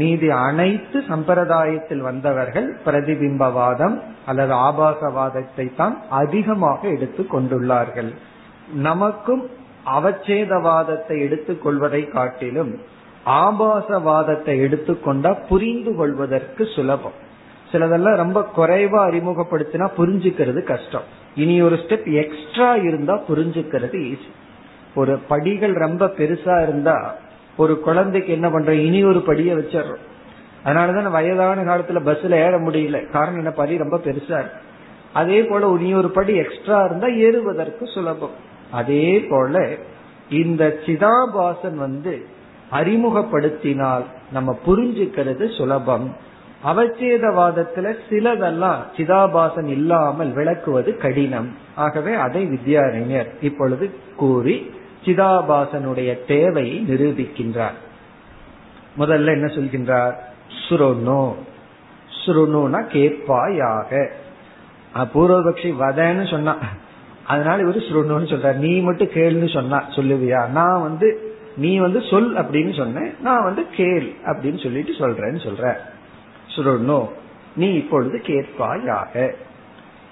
மீதி அனைத்து சம்பிரதாயத்தில் வந்தவர்கள் பிரதிபிம்பவாதம் அல்லது ஆபாசவாதத்தை தான் அதிகமாக எடுத்து கொண்டுள்ளார்கள். நமக்கும் அவச்சேதவாதத்தை எடுத்துக்கொள்வதை காட்டிலும் ஆபாசவாதத்தை எடுத்துக்கொண்டா புரிந்து கொள்வதற்கு சுலபம். சிலதெல்லாம் ரொம்ப குறைவா அறிமுகப்படுத்தினா புரிஞ்சுக்கிறது கஷ்டம். இனி ஒரு ஸ்டெப் எக்ஸ்ட்ரா இருந்தா புரிஞ்சுக்கிறது ஈஸி. ஒரு படிகள் ரொம்ப பெருசா இருந்தா ஒரு குழந்தைக்கு என்ன பண்றோம், இனி ஒரு படியை வச்சிடறோம். அதனாலதான் வயதான காலத்துல பஸ்ல ஏற முடியல. காரணம் என்ன, படி ரொம்ப பெருசா இருக்கு. அதே போல இனி ஒரு படி எக்ஸ்ட்ரா இருந்தா ஏறுவதற்கு சுலபம். அதே போல இந்த சிதாபாசன் வந்து அறிமுகப்படுத்தினால் நம்ம புரிஞ்சுக்கிறது சுலபம். அவச்சேதவாதத்துல சிலதெல்லாம் சிதாபாசன் இல்லாமல் விளக்குவது கடினம். ஆகவே அதை வித்யாரண்யர் இப்பொழுது கூறி சிதாபாசனுடைய தேவையை நிரூபிக்கின்றார். முதல்ல என்ன சொல்கின்றார், சுருணு. சுருணுனா கேட்பாயாக. பூர்வபக்ஷி வதன்னு சொன்னா, அதனால இவரு சுருணுன்னு சொல்றாரு. நீ மட்டும் கேள்னு சொன்னா சொல்லுவியா? நான் வந்து நீ வந்து சொல் அப்படின்னு சொன்னேன், நான் வந்து கேள் அப்படின்னு சொல்லிட்டு சொல்றேன்னு சொல்ற. சுருணு, நீ இப்பொழுது கேட்பாயாக.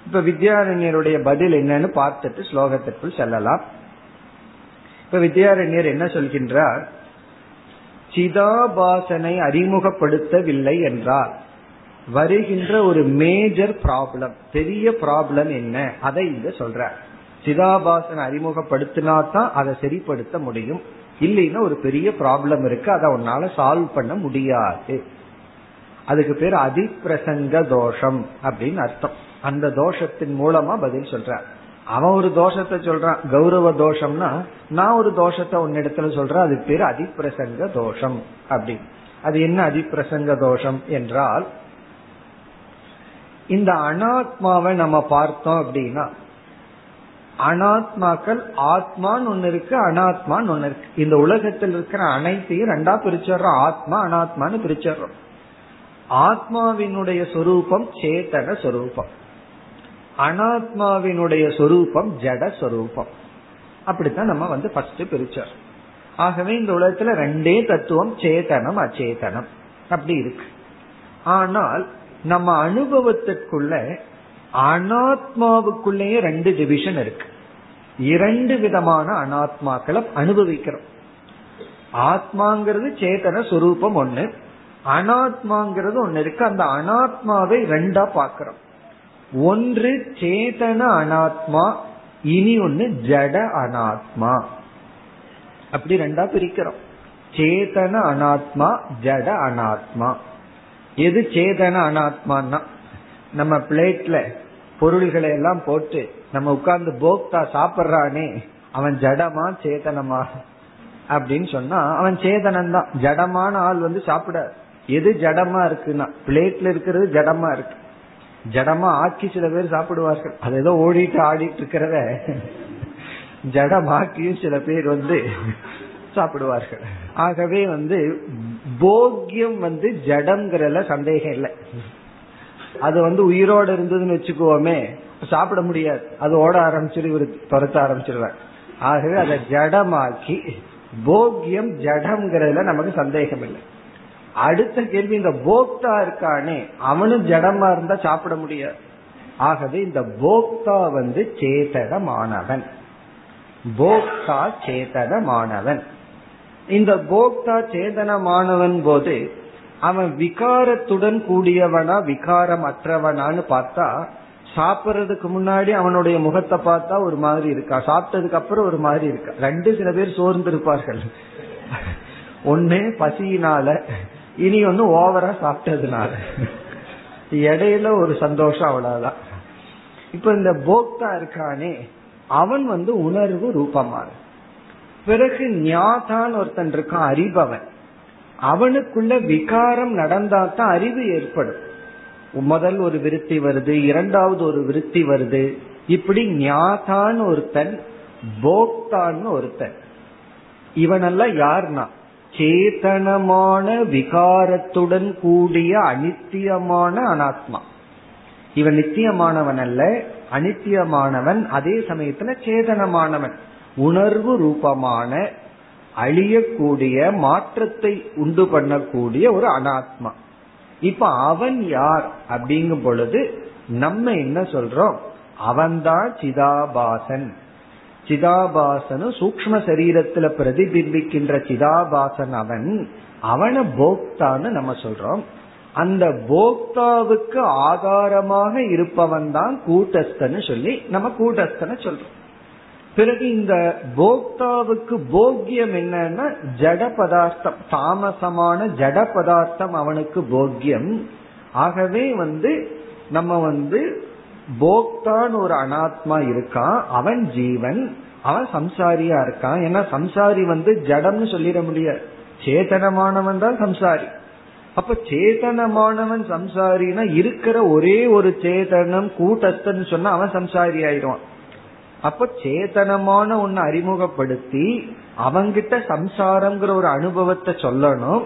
இப்ப வித்யாரண்யருடைய பதில் என்னன்னு பார்த்துட்டு ஸ்லோகத்திற்குள் செல்லலாம். இப்ப வித்யாரண்யர் என்ன சொல்கின்றார், சிதாபாசனை அறிமுகப்படுத்தவில்லை என்றால் வருகின்ற ஒரு மேஜர் ப்ராப்ளம், பெரிய ப்ராப்ளம் என்ன, அதை இங்க சொல்ற. சிதாபாசனை அறிமுகப்படுத்தினாதான் அதை சரிப்படுத்த முடியும். இல்லைன்னா ஒரு பெரிய ப்ராப்ளம் இருக்கு, அதை உன்னால சால்வ் பண்ண முடியாது. அதுக்கு பேர் அதிப்பிரசங்க தோஷம் அப்படின்னு அர்த்தம். அந்த தோஷத்தின் மூலமா பதில் சொல்ற. அவன் ஒரு தோஷத்தை சொல்றான், கௌரவ தோஷம்னா நான் ஒரு தோஷத்தை உன்னிடத்துல சொல்றேன், அதுக்கு பேர் அதிப்பிரசங்க தோஷம் அப்படின்னு. அது என்ன அதிப்பிரசங்க தோஷம் என்றால், இந்த அனாத்மாவை நம்ம பார்த்தோம் அப்படின்னா, அனாத்மாக்கள் ஆத்மான்னு ஒண்ணு இருக்கு, அனாத்மான்னு ஒண்ணு இருக்கு. இந்த உலகத்தில் இருக்கிற அனைத்தையும் ரெண்டா பிரிச்சர்றோம், ஆத்மா அனாத்மான்னு பிரிச்சர்றோம். ஆத்மாவினுடைய சொரூபம் சேதன சொரூபம், அனாத்மாவினுடைய சொரூபம் ஜட சொரூபம். அப்படித்தான் நம்ம வந்து ஃபர்ஸ்ட் பிரிச்சர். ஆகவே இந்த உலகத்துல ரெண்டே தத்துவம், சேதனம் அச்சேதனம் அப்படி இருக்கு. ஆனால் நம்ம அனுபவத்திற்குள்ள அனாத்மாவுக்குள்ளேயே ரெண்டு டிவிஷன் இருக்கு. இரண்டு விதமான அனாத்மாக்களை அனுபவிக்கிறோம். ஆத்மாங்கிறது சேதன சொரூபம் ஒண்ணு, அனாத்மாங்கிறது ஒண்ணு இருக்கு. அந்த அனாத்மாவை ரெண்டா பாக்கிறோம். ஒன்று சேதன அனாத்மா, இனி ஒண்ணு ஜட அனாத்மா. அப்படி ரெண்டா பிரிக்கிறோம். சேதன அனாத்மா, ஜட அனாத்மா. எது சேதன அனாத்மான்னா, நம்ம பிளேட்ல பொருள்களை எல்லாம் போட்டு நம்ம உட்கார்ந்து போக்தா சாப்பிட்றானே, அவன் ஜடமா சேதனமா அப்படின்னு சொன்னா அவன் சேதனம் தான். ஜடமான ஆள் வந்து சாப்பிட. எது ஜடமா இருக்குன்னா பிளேட்ல இருக்கிறது ஜடமா இருக்கு. ஜடமா ஆக்கி சில பேர் சாப்பிடுவார்கள். அது ஏதோ ஓடிட்டு ஆடிட்டு இருக்கிறத ஜடமாக்கியும் சில பேர் வந்து சாப்பிடுவார்கள். ஆகவே வந்து போக்கியம் வந்து ஜடம்ங்கிறதுல சந்தேகம் இல்லை. அது வந்து உயிரோட இருந்ததுன்னு வச்சுக்கோமே, சாப்பிட முடியாது. அது ஓட ஆரம்பிச்சிரு, இவரு துரத்த ஆரம்பிச்சிருவாங்க. ஆகவே அதை ஜடமாக்கி போக்கியம் ஜடம்ங்கிறதுல நமக்கு சந்தேகம் இல்லை. அடுத்த கேள்வி, இந்த போக்தா இருக்கானே அவனும் ஜடமா இருந்தா சாப்பிட முடியாது. ஆகவே இந்த போக்தா வந்து சேதனமானவன். போக்தா சேதனமானவன். இந்த போக்தா சேதனமானவன் போது அவன் விகாரத்துடன் கூடியவனா விகாரம் அற்றவனான்னு பார்த்தா, சாப்பிட்றதுக்கு முன்னாடி அவனுடைய முகத்தை பார்த்தா ஒரு மாதிரி இருக்கா, சாப்பிட்டதுக்கு அப்புறம் ஒரு மாதிரி இருக்கா. ரெண்டு சில பேர் சோர்ந்து இருப்பார்கள். ஒண்ணு பசியினால, இனி ஒண்ணு ஓவரா சாப்பிட்டதுனால. இடையில ஒரு சந்தோஷம், அவ்வளவுதான். இப்ப இந்த போக்தா இருக்கானே அவன் வந்து உணர்வு ரூபமான. பிறகு ஞாதான் ஒருத்தன் இருக்கான், அறிபவன். அவனுக்குள்ள விகாரம் நடந்தால்தான் அறிவு ஏற்படும். முதல் ஒரு விருத்தி வருது, இரண்டாவது ஒரு விருத்தி வருது. இப்படி ஞாதான் ஒருத்தன், போக்தான் ஒருத்தன். இவனெல்லாம் யார்னா சேதனமான விகாரத்துடன் கூடிய அனித்தியமான அனாத்மா. இவன் நித்தியமானவன் அல்ல, அனித்தியமானவன். அதே சமயத்துல சேதனமானவன், உணர்வு ரூபமான அழியக்கூடிய மாற்றத்தை உண்டு பண்ணக்கூடிய ஒரு அனாத்மா. இப்ப அவன் யார் அப்படிங்கும் பொழுது நம்ம என்ன சொல்றோம், அவன்தான் சிதாபாசன். சிதாபாசனு சூக்ம சரீரத்துல பிரதிபிம்பிக்கின்ற சிதாபாசன் அவன். அவனை போக்தான்னு நம்ம சொல்றோம். அந்த போக்தாவுக்கு ஆதாரமாக இருப்பவன் தான் கூட்டஸ்தன்னு சொல்லி நம்ம கூட்டஸ்தனை சொல்றோம். பிறகு இந்த போக்தாவுக்கு போக்கியம் என்னன்னா ஜட பதார்த்தம், தாமசமான ஜட பதார்த்தம் அவனுக்கு போக்கியம். ஆகவே வந்து நம்ம வந்து போக்தான் ஒரு அனாத்மா இருக்கான், அவன் ஜீவன், அவன் சம்சாரியா இருக்கான். ஏன்னா சம்சாரி வந்து ஜடம்னு சொல்லிட முடியாது, சேதனமானவன் தான் சம்சாரி. அப்ப சேதனமானவன் சம்சாரினா இருக்கிற ஒரே ஒரு சேதனம் கூட்டஸ்தன் சொன்னா அவன் சம்சாரி ஆயிடுவான். அப்ப சேதனமான ஒன்னு அறிமுகப்படுத்தி அவங்கிட்ட சம்சாரம்ங்கிற ஒரு அனுபவத்தை சொல்லணும்.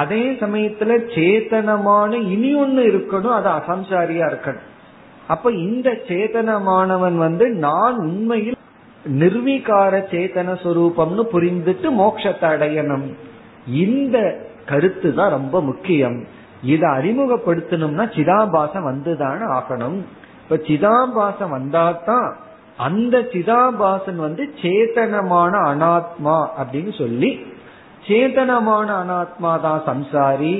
அதே சமயத்துல சேதனமான இனி ஒன்னு இருக்கணும், அது அசம்சாரியா இருக்கணும். அப்ப இந்த சேதனமானவன் வந்து நான் உண்மையில் நிர்வீகார சேதன சொரூபம்னு புரிந்துட்டு மோட்சத்தை அடையணும். இந்த கருத்து தான் ரொம்ப முக்கியம். இதை அறிமுகப்படுத்தணும்னா சிதாபாசம் வந்துதான் ஆகணும். இப்ப சிதாபாசம் வந்தாதான் அந்த சிதாபாசன் வந்து சேதனமான அனாத்மா அப்படின்னு சொல்லி, சேதனமான அனாத்மா தான் சம்சாரி.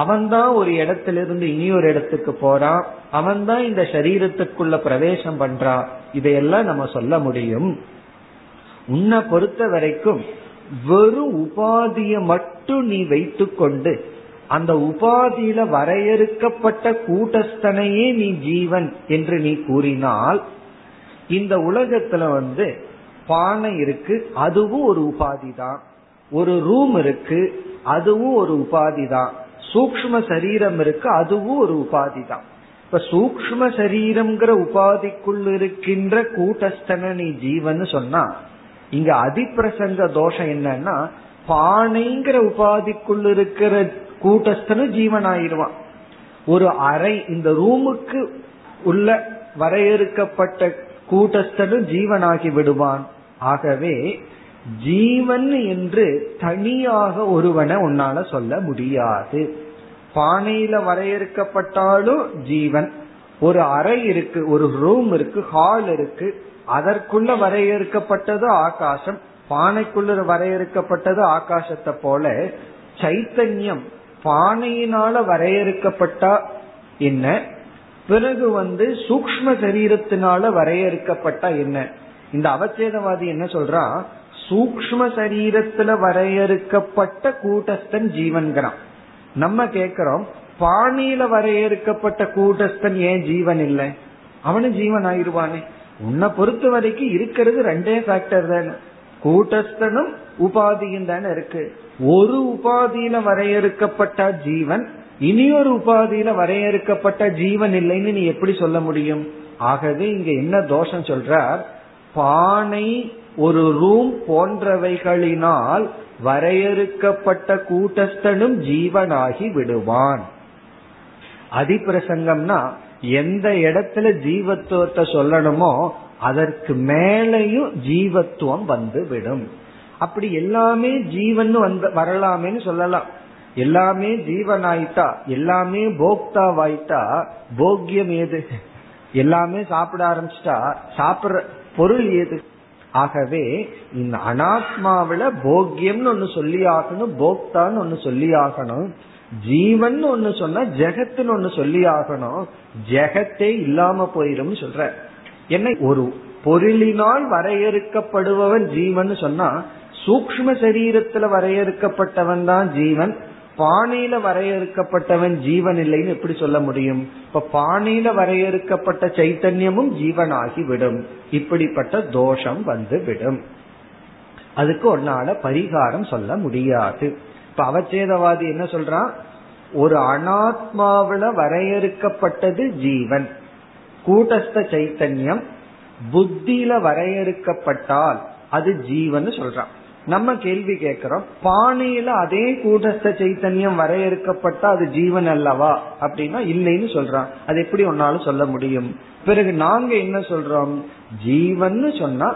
அவன்தான் ஒரு இடத்திலிருந்து இனியொரு இடத்துக்கு போறான், அவன்தான் இந்த சரீரத்துக்குள்ள பிரவேசம் பண்றான். இதையெல்லாம் நம்ம சொல்ல முடியும். உன்னை பொறுத்த வரைக்கும் வெறும் உபாதியை மட்டும் நீ வைத்து கொண்டு அந்த உபாதியில வரையறுக்கப்பட்ட கூட்டஸ்தனையே நீ ஜீவன் என்று நீ கூறினால், இந்த உலகத்துல வந்து பானை இருக்கு, அதுவும் ஒரு உபாதி தான். ஒரு ரூம் இருக்கு, அதுவும் ஒரு உபாதி தான். சூக்ஷ்ம சரீரம் இருக்கு, அதுவும் ஒரு உபாதி தான். இப்ப சூக்ஷ்ம சரீரம்ங்கிற உபாதிக்குள் இருக்கின்ற கூட்டஸ்தன நீ ஜீவன் சொன்னா, இங்க அதிப்பிரசங்க தோஷம் என்னன்னா பானைங்கிற உபாதிக்குள் இருக்கிற கூட்டஸ்தனு ஜீவன் ஆயிடுவான். ஒரு அறை, இந்த ரூமுக்கு உள்ள வரையறுக்கப்பட்ட கூட்டஸ்தனும் ஜீவனாகி விடுவான். ஆகவே ஜீவன் என்று தனியாக ஒருவனை உன்னால சொல்ல முடியாது. பானையில வரையறுக்கப்பட்டாலும் ஜீவன், ஒரு அறை இருக்கு, ஒரு ரூம் இருக்கு, ஹால் இருக்கு, அதற்குள்ள வரையறுக்கப்பட்டது ஆகாசம், பானைக்குள்ள வரையறுக்கப்பட்டது ஆகாசத்தை போல சைத்தன்யம் பானையினால வரையறுக்கப்பட்டா என்ன, பிறகு வந்து சூக்ஷ்ம சரீரத்தினால வரையறுக்கப்பட்டா என்ன. இந்த அவச்சேதவாதி என்ன சொல்றான், சூக்ஷ்ம சரீரத்துல வரையறுக்கப்பட்ட கூட்டஸ்தன் ஜீவன்கிறான். நம்ம கேக்குறோம் பாணியில வரையறுக்கப்பட்ட கூட்டஸ்தன் ஏன் ஜீவன் இல்லை, அவனு ஜீவன் ஆயிடுவானே. உன்னை பொறுத்த வரைக்கும் இருக்கிறது ரெண்டே ஃபேக்டர் தானே, கூட்டஸ்தனும் உபாதியும் தானே இருக்கு. ஒரு உபாதியில வரையறுக்கப்பட்ட ஜீவன், இனியொரு உபாதியில வரையறுக்கப்பட்ட ஜீவன் இல்லைன்னு நீ எப்படி சொல்ல முடியும்? ஆகவே இங்க என்ன தோஷம் சொல்றார், பானை ஒரு ரூம் போன்றவைகளினால் வரையறுக்கப்பட்ட கூட்டஸ்தனும் ஜீவனாகி விடுவான். அதிப்பிரசங்கம்னா எந்த இடத்துல ஜீவத்துவத்தை சொல்லணுமோ அதற்கு மேலையும் ஜீவத்துவம் வந்து விடும். அப்படி எல்லாமே ஜீவன் வந்து வரலாமேன்னு சொல்லலாம். எல்லாமே ஜீவனாயிட்டா, எல்லாமே போக்தாவாயிட்டா, போக்கியம் ஏது? எல்லாமே சாப்பிட ஆரம்பிச்சிட்டா சாப்பிட்ற பொருள் ஏது? ஆகவே இந்த அனாத்மாவில போக்கியம்னு ஒண்ணு சொல்லி ஆகணும், போக்தான்னு ஒண்ணு சொல்லி ஆகணும், ஜீவன் ஒண்ணு சொன்னா ஜெகத்துன்னு ஒண்ணு சொல்லி ஆகணும். ஜெகத்தே இல்லாம போயிடும் சொல்ற. என்ன, ஒரு பொருளினால் வரையறுக்கப்படுபவன் ஜீவன் சொன்னா சூக்ஷ்ம சரீரத்துல வரையறுக்கப்பட்டவன் தான் ஜீவன், பானையில வரையறுக்கப்பட்டவன் ஜீவன் இல்லைன்னு எப்படி சொல்ல முடியும்? இப்ப பானையில வரையறுக்கப்பட்ட சைத்தன்யமும் ஜீவனாகி விடும். இப்படிப்பட்ட தோஷம் வந்து விடும். அதுக்கு ஒன்னால பரிகாரம் சொல்ல முடியாது. இப்ப அவச்சேதவாதி என்ன சொல்றான், ஒரு அனாத்மாவில வரையறுக்கப்பட்டது ஜீவன், கூட்டஸ்த சைத்தன்யம் புத்தியில வரையறுக்கப்பட்டால் அது ஜீவன் சொல்றான். நம்ம கேள்வி கேட்கிறோம், பானையில அதே கூட்டஸ்த சைத்தன்யம் வரையறுக்கப்பட்ட அது ஜீவன் அல்லவா அப்படின்னா இல்லைன்னு சொல்றான். அது எப்படி ஒன்னாலும் சொல்ல முடியும்? பிறகு நாங்க என்ன சொல்றோம், ஜீவன் சொன்னா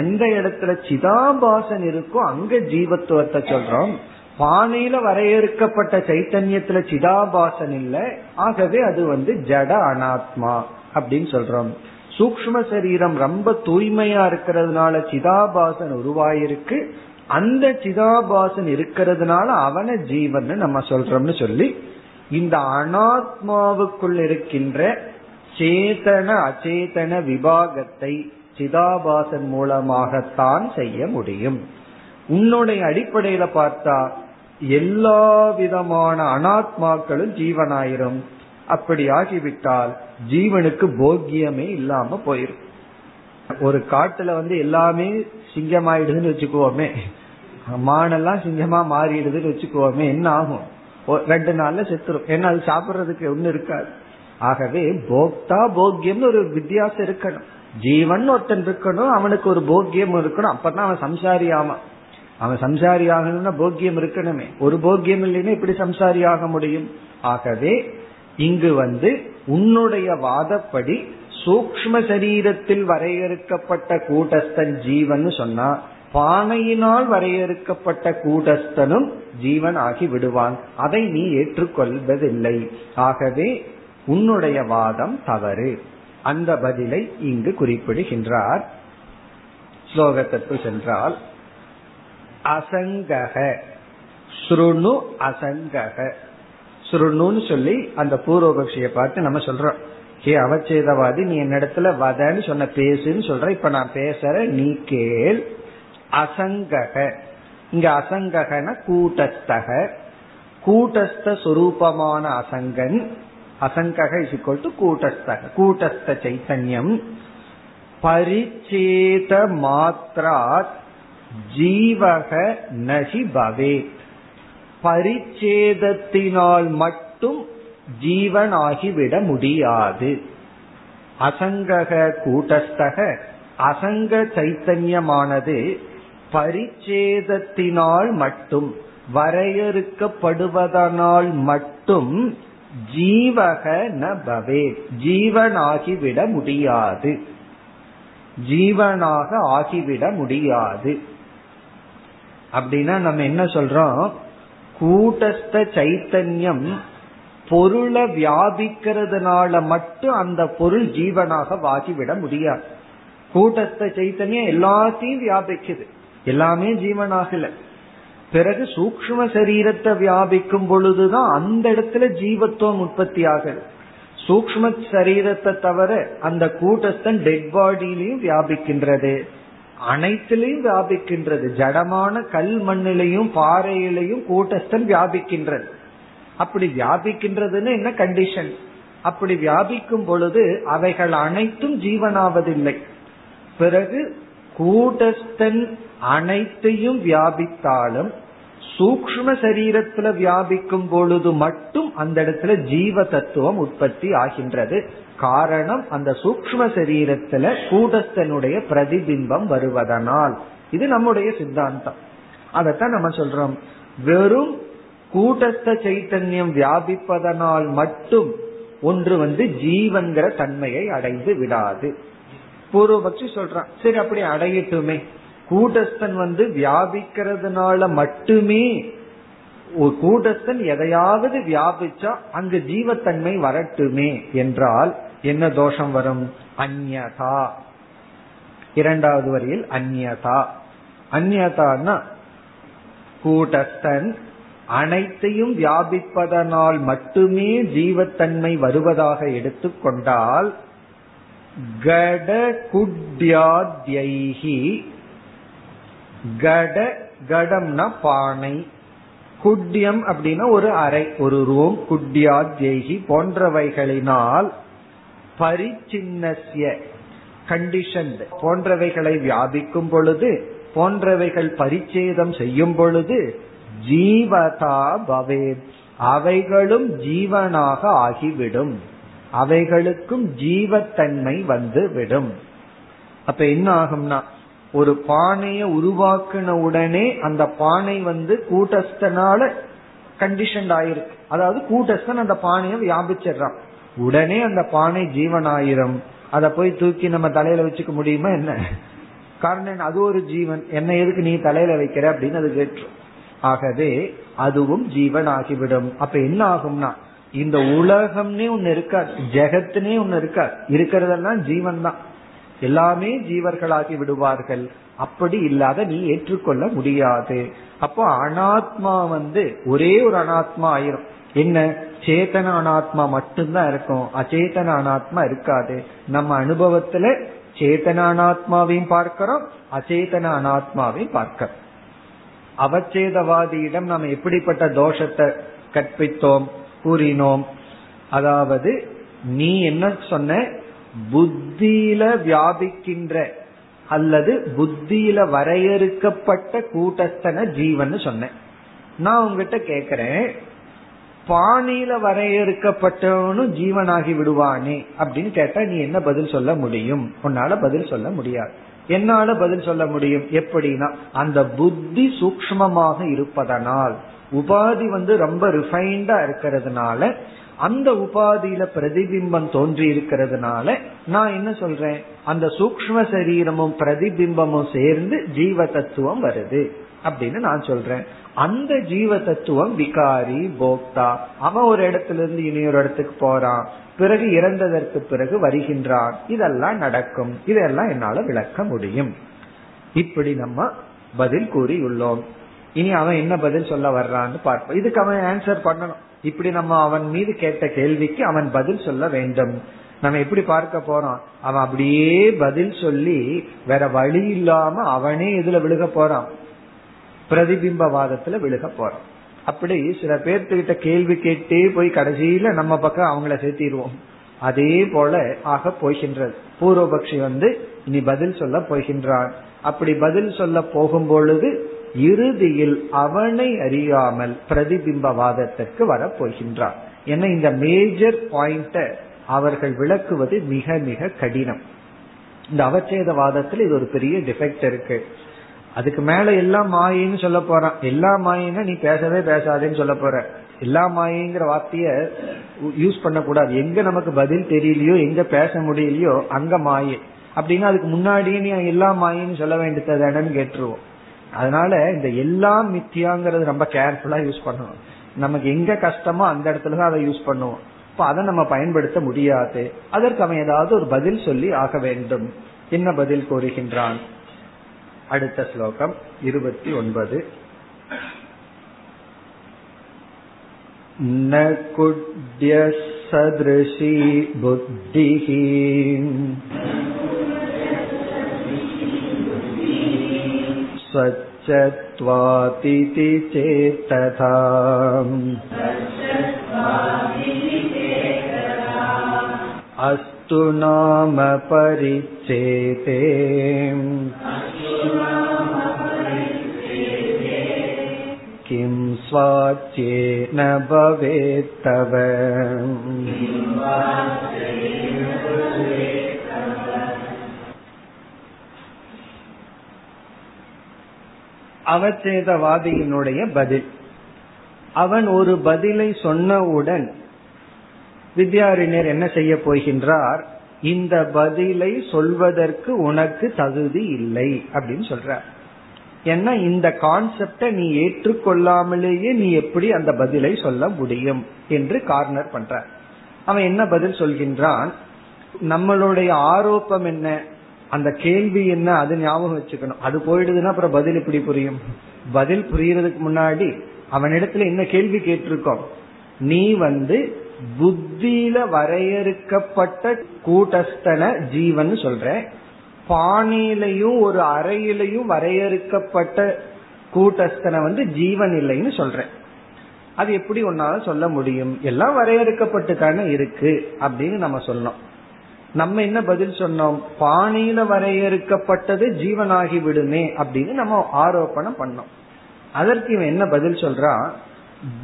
எந்த இடத்துல சிதாபாசன் இருக்கோ அங்க ஜீவத்துவத்தை சொல்றோம். பானையில வரையறுக்கப்பட்ட சைத்தன்யத்துல சிதாபாசன் இல்ல, ஆகவே அது வந்து ஜட அனாத்மா அப்படின்னு சொல்றோம். சூக்ஷ்ம சரீரம் ரொம்ப தூய்மையா இருக்கிறதுனால சிதாபாசன் உருவாயிருக்கு, அந்த சிதாபாசன் இருக்கிறதுனால அவன ஜீவன் நம்ம சொல்றோம்னு சொல்லி, இந்த அனாத்மாவுக்குள் இருக்கின்ற சேதன அச்சேதன விபாகத்தை சிதாபாசன் மூலமாகத்தான் செய்ய முடியும். உன்னுடைய அடிப்படையில பார்த்தா எல்லா விதமான அனாத்மாக்களும் ஜீவனாயிரும். அப்படி ஆகிவிட்டால் ஜீவனுக்கு போக்கியமே இல்லாம போயிரும். ஒரு காட்டுல வந்து எல்லாமே சிங்கமாயிடுதுன்னு வச்சுக்குவோமே, மானெல்லாம் சிங்கமா மாறிடுதுன்னு வச்சுக்குவோமே, என்ன ஆகும்? ரெண்டு நாள்ல செத்துரும். ஏன்னா அது சாப்பிட்றதுக்கு ஒண்ணு இருக்காது. ஆகவே போக்தா போக்கியம்னு ஒரு வித்தியாசம் இருக்கணும். ஜீவன் ஒருத்தன் இருக்கணும், அவனுக்கு ஒரு போக்கியம் இருக்கணும், அப்பதான் அவன் சம்சாரி ஆமா. அவன் சம்சாரி ஆகணும்னா போக்கியம் இருக்கணுமே, ஒரு போக்கியம் இல்லைன்னா எப்படி சம்சாரி ஆக முடியும்? ஆகவே இங்கு வந்து உன்னுடைய வாதப்படி சூக்ஷ்ம சரீரத்தில் வரையறுக்கப்பட்ட கூட்டஸ்தன் ஜீவன் சொன்னா பானையினால் வரையறுக்கப்பட்ட கூட்டஸ்தனும் ஜீவன் ஆகி விடுவான். அதை நீ ஏற்றுக்கொள்வதில்லை. ஆகவே உன்னுடைய வாதம் தவறு. அந்த பதிலை இங்கு குறிப்பிடுகின்றார். ஸ்லோகத்திற்கு சென்றால், அசங்கக ஸ்ருணு அசங்கக சுருணுன்னு சொல்லி அந்த பூர்வபக்ஷியை பார்த்து நம்ம சொல்றோம், ஹே அவச்சேதவாதி, நீ என்னிடத்துல வதன்னு சொன்ன, பேசுன்னு சொல்ற, இப்ப நான் பேசற, நீ கேள். அசங்கக, இங்க அசங்ககன கூட்டஸ்தக, கூட்டஸ்த சுரூபமான அசங்கன், அசங்கக இஸ் ஈக்வல் டு கூட்டஸ்தக, கூட்டஸ்த சைத்தன்யம். பரிச்சேத மாத்ராத் ஜீவக நஹி பவேத், பரிச்சேதத்தினால் மட்டும் ஜீவனாகிவிட முடியாது. அசங்கக கூட்டஸ்தக, அசங்க சைத்தன்யமானது பரிச்சேதத்தினால் மட்டும், வரையறுக்கப்படுவதனால் மட்டும் ஜீவக ந பவேத், ஜீவனாகிவிட முடியாது, ஜீவனாக ஆகிவிட முடியாது. அப்படின்னா நம்ம என்ன சொல்றோம், கூட்டஸ்த சைத்தன்யம் பொருளை வியாபிக்கிறதுனால மட்டும் அந்த பொருள் ஜீவனாக வாகிவிட முடியாது. கூட்டத்தை சைத்தன்யம் எல்லாத்தையும் வியாபிக்குது, எல்லாமே ஜீவனாகல. பிறகு சூக்ஷ்ம சரீரத்தை வியாபிக்கும் பொழுதுதான் அந்த இடத்துல ஜீவத்துவம் உற்பத்தி ஆகுது. சூக்ஷ்ம சரீரத்தை தவிர அந்த கூட்டஸ்தன் டெட் பாடியிலையும் வியாபிக்கின்றது, அனைத்திலையும் வியாபிக்கின்றது. ஜடமான கல் மண்ணிலையும் பாறையிலையும் கூட்டஸ்தன் வியாபிக்கின்றது. அப்படி வியாபிக்கின்றதுன்னு என்ன கண்டிஷன்? அப்படி வியாபிக்கும் பொழுது அவைகள் அனைத்தும் ஜீவனாவதில்லை. பிறகு கூட்டஸ்தன் அனைத்தையும் வியாபித்தாலும் சூக்ஷ்ம சரீரத்துல வியாபிக்கும் பொழுது மட்டும் அந்த இடத்துல ஜீவ தத்துவம் உற்பத்தி ஆகின்றது. காரணம், அந்த சூக்ஷ்ம சரீரத்துல கூடஸ்தனுடைய பிரதிபிம்பம் வருவதனால். இது நம்முடைய சித்தாந்தம். அதத்தான் நம்ம சொல்றோம், வெறும் கூடஸ்த சைத்தன்யம் வியாபிப்பதனால் மட்டும் ஒன்று வந்து ஜீவன்கிற தன்மையை அடைந்து விடாது. பூர்வபக்ஷி சொல்றான், சரி அப்படி அடையட்டுமே, கூடஸ்தன் வந்து வியாபிக்கிறதுனால மட்டுமே, ஒரு கூடஸ்தன் எதையாவது வியாபிச்சா அங்கு ஜீவத்தன்மை வரட்டுமே என்றால் என்ன தோஷம் வரும்? அந்யதா. இரண்டாவது வரியில் அந்யதா. அந்யதான்னா கூடஸ்தன் அனைத்தையும் வியாபிப்பதனால் மட்டுமே ஜீவத்தன்மை வருவதாக எடுத்துக்கொண்டால் கடகுட்யாத்யைஹி, கட கடம்னா பானை, குட்யம் அப்படின்னா ஒரு அறை, ஒரு ரூம், குட்யாத்யைஹி போன்றவைகளினால் பரிச்சின்னஸ்ய கண்டிஷன் போன்றவைகளை வியாபிக்கும் பொழுது, போன்றவைகள் பரிச்சேதம் செய்யும் பொழுது ஜீவதா பவேத், அவைகளும் ஜீவனாக ஆகிவிடும், அவைகளுக்கும் ஜீவத்தன்மை வந்து விடும். அப்ப என்ன ஆகும்னா, ஒரு பானைய உருவாக்கின உடனே அந்த பானை வந்து கூட்டஸ்தனால கண்டிஷன் ஆயிருக்கு. அதாவது கூட்டஸ்தன் அந்த பானையை வியாபிச்சிடறான், உடனே அந்த பானை ஜீவனாயிரும். அதை போய் தூக்கி நம்ம தலையில வச்சுக்க முடியுமா என்ன? காரணம், அது ஒரு ஜீவன், என்ன எதுக்கு நீ தலையில வைக்கிற அப்படின்னு அது கேட்டு, ஆகவே அதுவும் ஜீவன் ஆகிவிடும். அப்ப என்ன ஆகும்னா, இந்த உலகம்னே ஒன்னு இருக்காது, ஜெகத்துனே ஒன்னு இருக்காது, இருக்கிறதெல்லாம் ஜீவன் தான், எல்லாமே ஜீவர்களாகி விடுவார்கள். அப்படி இல்லாத நீ ஏற்றுக்கொள்ள முடியாது. அப்போ அனாத்மா வந்து ஒரே ஒரு அனாத்மா ஆயிரும். என்ன, சேத்தன அனாத்மா மட்டும்தான் இருக்கும், அச்சேதன அனாத்மா இருக்காது. நம்ம அனுபவத்துல சேத்தன அனாத்மாவையும் பார்க்கிறோம், அச்சேதன அனாத்மாவையும் பார்க்கிறோம். அவச்சேதவாதியிடம் நாம் எப்படிப்பட்ட தோஷத்தை கற்பித்தோம், கூறினோம்? அதாவது நீ என்ன சொன்ன, புத்தியில வியாபிக்கின்ற அல்லது புத்தியில வரையறுக்கப்பட்ட கூட்டஸ்தன ஜீவன் சொன்ன. நான் உங்ககிட்ட கேக்குறேன், பாணியில வரையறுக்கப்பட்டவனும் ஜீவனாகி விடுவானே அப்படின்னு கேட்டா நீ என்ன பதில் சொல்ல முடியும்? உன்னால பதில் சொல்ல முடியாது. என்னால பதில் சொல்ல முடியும். எப்படின்னா, அந்த புத்தி சூக்ஷ்மமாக இருப்பதனால், உபாதி வந்து ரொம்ப ரிஃபைண்டா இருக்கிறதுனால, அந்த உபாதியில பிரதிபிம்பம் தோன்றி இருக்கிறதுனால நான் என்ன சொல்றேன், அந்த சூக்ஷ்ம சரீரமும் பிரதிபிம்பமும் சேர்ந்து ஜீவ தத்துவம் வருது அப்படின்னு நான் சொல்றேன். அந்த ஜீவ தத்துவம் விகாரி போக்தா. அவன் ஒரு இடத்துல இருந்து இனியொரு இடத்துக்கு போறான், பிறகு இறந்ததற்கு பிறகு வருகின்றான். இதெல்லாம் நடக்கும், இதெல்லாம் என்னால விளக்க முடியும். இப்படி நம்ம பதில் கூறியுள்ளோம். இனி அவன் என்ன பதில் சொல்ல வர்றான்னு பார்ப்போம். இதுக்கு அவன் ஆன்சர் பண்ணணும். இப்படி நம்ம அவன் மீது கேட்ட கேள்விக்கு அவன் பதில் சொல்ல வேண்டும். நம்ம எப்படி பார்க்க போறோம், அவன் அப்படியே பதில் சொல்லி வேற வழி இல்லாம அவனே இதுல விழுக போறான், பிரதிபிம்பவாதத்துல விழுக போறான். அப்படி சில பேர்த்துக்கிட்ட கேள்வி கேட்டே போய் கடைசியில நம்ம பக்கம் அவங்கள சேர்த்திடுவோம். அதே போல ஆக போகின்றது. பூர்வபக்ஷி வந்து இனி பதில் சொல்ல போகின்றான். அப்படி பதில் சொல்ல போகும் பொழுது இறுதியில் அவனை அறியாமல் பிரதிபிம்பவாதத்திற்கு வரப்போகின்றான். ஏன்னா இந்த மேஜர் பாயிண்ட அவர்கள் விளக்குவது மிக மிக கடினம். இந்த அவச்சேதவாதத்துல இது ஒரு பெரிய டிஃபெக்ட் இருக்கு. அதுக்கு மேல எல்லா மாயின்னு சொல்ல போறான். எல்லா மாயின்னா நீ பேசவே பேசாதேன்னு சொல்ல போற. எல்லா மாயிங்கிற வார்த்தைய யூஸ் பண்ண கூடாது. எங்க நமக்கு பதில் தெரியலையோ, எங்க பேச முடியலையோ அங்க மாயை அப்படின்னா, அதுக்கு முன்னாடியே நீ எல்லா மாயின்னு சொல்ல வேண்டியது என்னன்னு கேட்டுருவோம். அதனால இந்த எல்லா மித்தியாங்கிறது ரொம்ப கேர்ஃபுல்லா யூஸ் பண்ணணும். நமக்கு எங்க கஷ்டமோ அந்த இடத்துலதான் அதை யூஸ் பண்ணுவோம். இப்ப அதை நம்ம பயன்படுத்த முடியாது. அதற்கு அவன் ஏதாவது ஒரு பதில் சொல்லி ஆக வேண்டும். என்ன பதில் கோருகின்றான்? அடுத்த ஸ்லோகம் இருபத்தி ஒன்பது. ந குட்ய சத்ருஷி புத்திஹி ஸ்வச்சத்வாதிதி சேததாம் அஸ்து நாம பரிச்சேதே. அவச்சேதவாதியினுடைய பதில். அவன் ஒரு பதிலை சொன்னவுடன் வித்யாரண்யர் என்ன செய்ய போகின்றார்? இந்த பதிலை சொல்வதற்கு உனக்கு தகுதி இல்லை அப்படின்னு சொல்றார். ஏன்னா இந்த கான்செப்ட நீ ஏற்றுக்கொள்ளாமலேயே நீ எப்படி அந்த பதிலை சொல்ல முடியும் என்று கார்னர் பண்ற. அவன் என்ன பதில் சொல்கின்றான்? நம்மளுடைய ஆரோப்பம் என்ன, அந்த கேள்வி என்ன, அது ஞாபகம் வச்சுக்கணும். அது போயிடுதுன்னா அப்புறம் பதில் இப்படி புரியும். பதில் புரியறதுக்கு முன்னாடி அவனிடத்துல என்ன கேள்வி கேட்டிருக்கோம்? நீ வந்து புத்தியில வரையறுக்கப்பட்ட கூட்டஸ்தன ஜீவன் சொல்ற, பாணியிலையும் ஒரு அறையிலையும் வரையறுக்கப்பட்ட கூட்டஸ்தன வந்து ஜீவன் இல்லைன்னு சொல்ற. அது எப்படி ஒன்னால சொல்ல முடியும்? எல்லாம் வரையறுக்கப்பட்டுக்கான இருக்கு அப்படின்னு நம்ம சொன்னோம். நம்ம என்ன பதில் சொன்னோம்? பாணியில வரையறுக்கப்பட்டது ஜீவனாகி விடுமே அப்படின்னு நம்ம ஆரோபணம் பண்ணோம். அதற்கு இவன் என்ன பதில் சொல்றான்?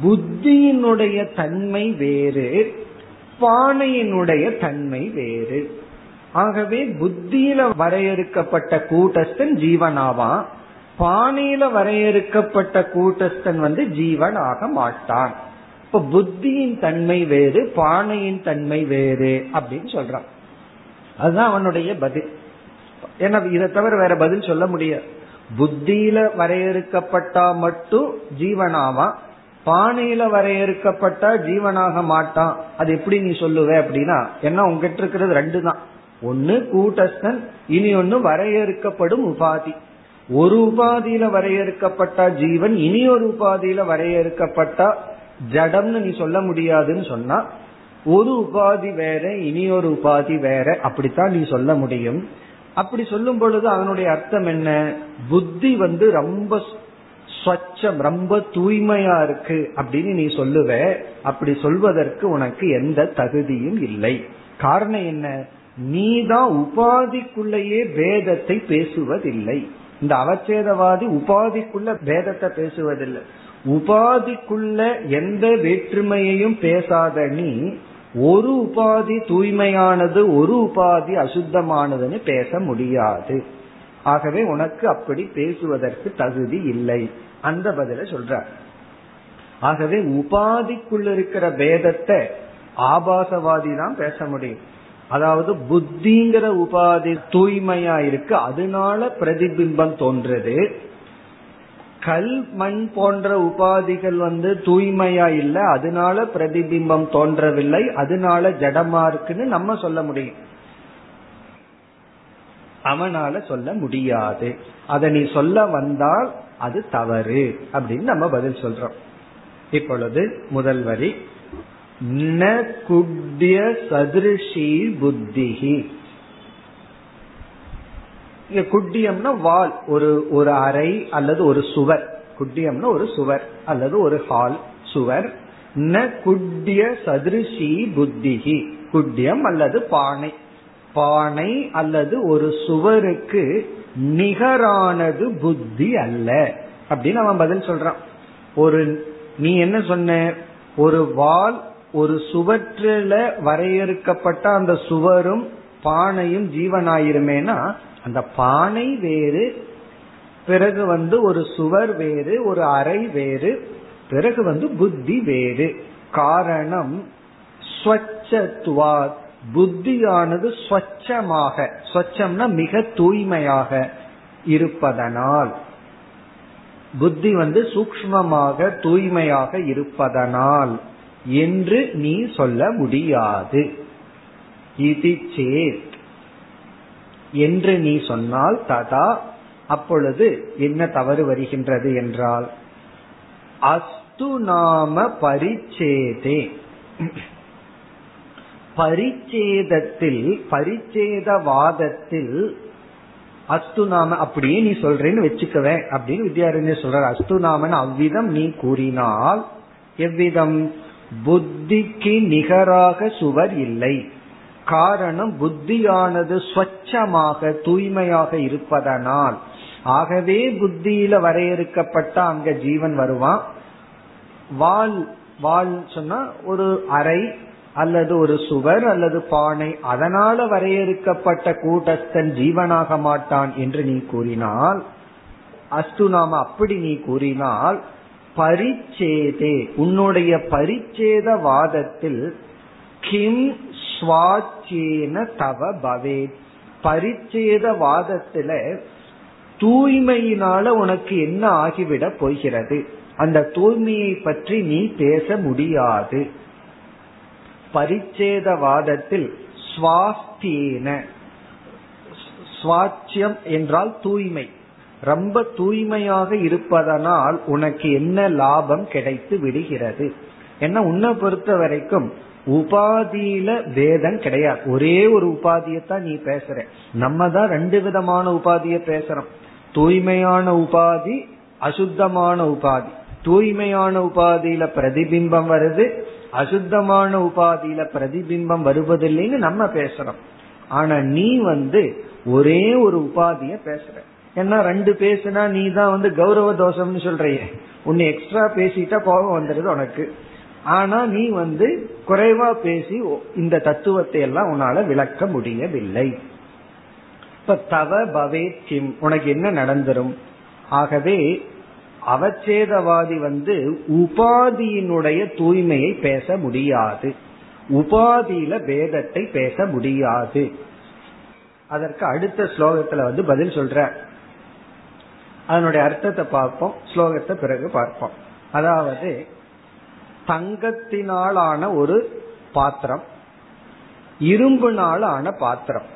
புத்தியினுடைய தன்மை வேறு, பானையினுடைய தன்மை வேறு. ஆகவே புத்தியில வரையறுக்கப்பட்ட கூட்டஸ்தன் ஜீவனாவா, பானையில வரையறுக்கப்பட்ட கூட்டஸ்தன் வந்து ஜீவன் ஆக மாட்டான். இப்ப புத்தியின் தன்மை வேறு, பானையின் தன்மை வேறு அப்படின்னு சொல்றான். அதுதான் அவனுடைய பதில். ஏன்னா இதை தவிர வேற பதில் சொல்ல முடியாது. புத்தியில வரையறுக்கப்பட்டா மட்டும் ஜீவனாவா, பானையில வரையறுக்கப்பட்ட ஜீவனாக மாட்டான், அது எப்படி நீ சொல்லுவ அப்படின்னா, ஏன்னா உங்ககிட்ட இருக்கிறது ரெண்டு தான், ஒன்னு கூட்டஸ்தன், இனி ஒன்னு வரையறுக்கப்படும் உபாதி. ஒரு உபாதியில வரையறுக்கப்பட்ட ஜீவன், இனி ஒரு உபாதியில வரையறுக்கப்பட்ட ஜடம்னு நீ சொல்ல முடியாதுன்னு சொன்னா, ஒரு உபாதி வேற இனி ஒரு உபாதி வேற அப்படித்தான் நீ சொல்ல முடியும். அப்படி சொல்லும் பொழுது அவனுடைய அர்த்தம் என்ன? புத்தி வந்து ரொம்ப ஸ்வச்சம், ரொம்ப தூய்மையா இருக்கு அப்படின்னு நீ சொல்லுவ, அப்படி சொல்வதற்கு உனக்கு எந்த தகுதியும் இல்லை. காரணம் என்ன? நீதான் உபாதிக்குள்ளேயே வேதத்தை பேசுவதில்லை. இந்த அவச்சேதவாதி உபாதிக்குள்ள வேதத்தை பேசுவதில்லை. உபாதிக்குள்ள எந்த வேற்றுமையையும் பேசாத நீ ஒரு உபாதி தூய்மையானது, ஒரு உபாதி அசுத்தமானதுன்னு பேச முடியாது. ஆகவே உனக்கு அப்படி பேசுவதற்கு தகுதி இல்லை. அந்த பதில சொல்ற. ஆகவே உபாதிக்குள்ள இருக்கிற வேதத்தை ஆபாசவாதி தான் பேச முடியும். அதாவது புத்திங்கிற உபாதி தூய்மையா இருக்கு, அதனால பிரதிபிம்பம் தோன்றது. கல் மண் போன்ற உபாதிகள் வந்து தூய்மையா இல்ல, அதனால பிரதிபிம்பம் தோன்றவில்லை, அதனால ஜடமா இருக்குன்னு நம்ம சொல்ல முடியும். அவனால சொல்ல முடியாது. அதை நீ சொல்ல வந்தால் அது தவறு அப்படின்னு நம்ம பதில் சொல்றோம். இப்பொழுது முதல் வரி, ந குட்ய சதிருஷி புத்திஹி. இங்க குட்டியம்னா வால், ஒரு ஒரு அறை அல்லது ஒரு சுவர். குட்டியம்னா ஒரு சுவர் அல்லது ஒரு ஹால் சுவர். ந குட்ய சதிருஷி புத்திஹி. குட்டியம் அல்லது பானை, பானை அல்லது ஒரு சுவருக்கு நிகரானது புத்தி அல்ல அப்படின்னு அவன் பதில் சொல்றான். ஒரு நீ என்ன சொன்ன, ஒரு வால் ஒரு சுவற்றில வரையறுக்கப்பட்ட அந்த சுவரும் பானையும் ஜீவனாயிருமேனா, அந்த பானை வேறு, பிறகு வந்து ஒரு சுவர் வேறு, ஒரு அறை வேறு, பிறகு வந்து புத்தி வேறு. காரணம் ஸ்வச்சத்வா, புத்தியானது ஸ்வச்சமாக, ஸ்வச்சம்னா மிக தூய்மையாக இருப்பதனால். புத்தி வந்து சூக்ஷ்மமாக தூய்மையாக இருப்பதனால் என்று நீ சொல்ல முடியாது. இதி சேத் என்று நீ சொன்னால் ததா அப்பொழுது என்ன தவறு வருகின்றது என்றால் அஸ்து நாம பரிச்சேதே, பரிச்சேதத்தில் பரிச்சேதவாதத்தில் அஸ்து நாம அப்படியே நீ சொல்றேன்னு வச்சுக்குவேன் அப்படின்னு வித்யாரண்யர் சொல்ற. அஸ்து நாமன் அவ்விதம் நீ கூறினால் எவ்விதம், புத்திக்கு நிகராக சுவர் இல்லை. காரணம் புத்தியானது ஸ்வச்சமாக தூய்மையாக இருப்பதனால், ஆகவே புத்தியில வரையறுக்கப்பட்ட அங்க ஜீவன் வருவான். வால் வால் சொன்னா ஒரு அறை அல்லது ஒரு சுவர் அல்லது பானை, அதனால வரையறுக்கப்பட்ட கூட்டஸ்தன் ஜீவனாக மாட்டான் என்று நீ கூறினால், அஸ்து நாம அப்படி நீ கூறினால் பரிச்சேதே உன்னுடைய பரிச்சேதவாதத்தில் கிம் ஸ்வாச்சேன தவ பவே, பரிச்சேதவாதத்துல தூய்மையினால உனக்கு என்ன ஆகிவிட போகிறது, அந்த தூய்மையை பற்றி நீ பேச முடியாது. பரிச்சேதவாதத்தில் ஸ்வாஸ்தியேன, ஸ்வாச்சியம் என்றால் தூய்மை, ரொம்ப தூய்மையாக இருப்பதனால் உனக்கு என்ன லாபம் கிடைத்து விடுகிறது. என்ன உன்னை பொறுத்த வரைக்கும் உபாதியில வேதம் கிடையாது, ஒரே ஒரு உபாதியத்தான் நீ பேசுற. நம்ம தான் ரெண்டு விதமான உபாதிய பேசுறோம், தூய்மையான உபாதி அசுத்தமான உபாதி. தூய்மையான உபாதியில பிரதிபிம்பம் வருது, அசுத்தமான உபாதியில பிரதிபிம்பம் வருவதில்லைன்னு நம்ம பேசுறோம். ஆனா நீ வந்து ஒரே ஒரு உபாதிய பேசுற. ஏன்னா ரெண்டு பேசுனா நீ தான் வந்து கௌரவ தோஷம்னு சொல்றியே, உன்னை எக்ஸ்ட்ரா பேசிட்டா கோபம் வந்துடுது உனக்கு. ஆனா நீ வந்து குறைவா பேசி இந்த தத்துவத்தை எல்லாம் உன்னால விளக்க முடியவில்லை. இப்ப தவ பவே கிம் உனக்கு என்ன நடந்துரும். ஆகவே அவச்சேதவாதி வந்து உபாதியினுடைய தூய்மையை பேச முடியாது, உபாதியில வேதத்தை பேச முடியாது. அதற்கு அடுத்த ஸ்லோகத்துல வந்து பதில் சொல்ற, அதனுடைய அர்த்தத்தை பார்ப்போம், ஸ்லோகத்தை பிறகு பார்ப்போம். அதாவது தங்கத்தினாலான ஒரு பாத்திரம், இரும்புனாலான பாத்திரம்,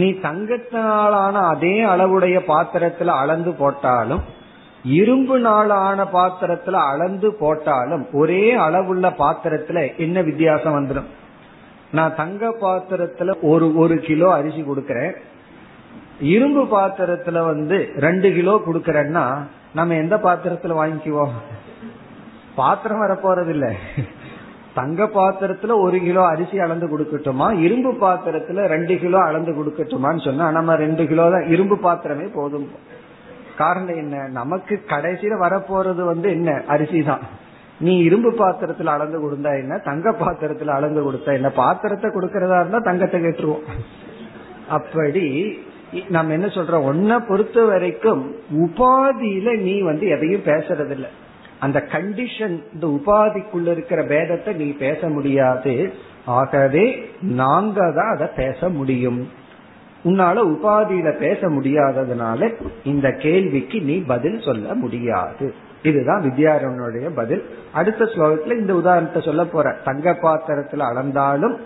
நீ தங்கத்தினாலான அதே அளவுடைய பாத்திரத்துல அளந்து போட்டாலும் இரும்பு நாளான பாத்திரத்துல அளந்து போட்டாலும் ஒரே அளவுள்ள பாத்திரத்துல என்ன வித்தியாசம் வந்துடும். நான் தங்க பாத்திரத்துல ஒரு ஒரு கிலோ அரிசி கொடுக்கறேன், இரும்பு பாத்திரத்துல வந்து ரெண்டு கிலோ கொடுக்கறேன்னா நம்ம எந்த பாத்திரத்துல வாங்கிக்குவோம், பாத்திரம் வரப்போறது இல்ல. தங்க பாத்திரத்துல ஒரு கிலோ அரிசி அளந்து கொடுக்கட்டுமா, இரும்பு பாத்திரத்துல ரெண்டு கிலோ அளந்து கொடுக்கட்டுமான்னு சொன்னா நம்ம ரெண்டு கிலோ தான், இரும்பு பாத்திரமே போதும். காரணம் என்ன, நமக்கு கடைசியில வரப்போறது வந்து என்ன, அரிசி தான். நீ இரும்பு பாத்திரத்துல அளந்து கொடுத்தா என்ன, தங்க பாத்திரத்துல அளந்து கொடுத்தா என்ன, பாத்திரத்தை கொடுக்கறதா இருந்தா தங்கத்தை கேட்டுருவோம். அப்படி நம்ம என்ன சொல்றோம், ஒன்ன பொறுத்த வரைக்கும் உபாதியில நீ வந்து எதையும் பேசறது இல்லை, அந்த கண்டிஷன் இந்த உபாதிக்குள்ள இருக்கிற பேதத்தை நீ பேச முடியாது. ஆகவே நாங்க தான் அதை பேச முடியும், உன்னால உபாதியில பேச முடியாததுனால இந்த கேள்விக்கு நீ பதில் சொல்ல முடியாது. இதுதான் வித்யாரண்யருடைய பதில். அடுத்த ஸ்லோகத்துல இந்த உதாரணத்தை சொல்ல போற, தங்க பாத்திரத்துல அளந்தாலும்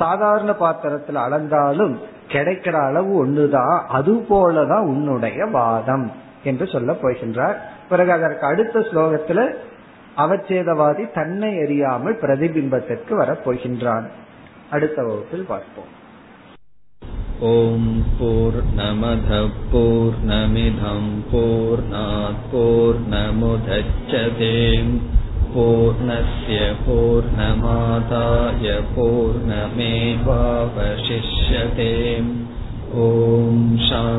சாதாரண பாத்திரத்துல அளந்தாலும் கிடைக்கிற அளவு ஒண்ணுதான், அது போலதான் உன்னுடைய வாதம் என்று சொல்ல போகின்றார். பிறகு அதற்கு அடுத்த ஸ்லோகத்துல அவச்சேதவாதி தன்னை அறியாமல் பிரதிபிம்பத்திற்கு வரப்போகின்றான். அடுத்த வகுப்பில் பார்ப்போம். ஓம் பூர்ணமத பூர்ணமிதம் பூர்ணாத் பூர்ணமுதச்யதே பூர்ணஸ்ய பூர்ணமாதாய பூர்ணமேவாவசிஷ்யதே. ஓம் சாந்தி.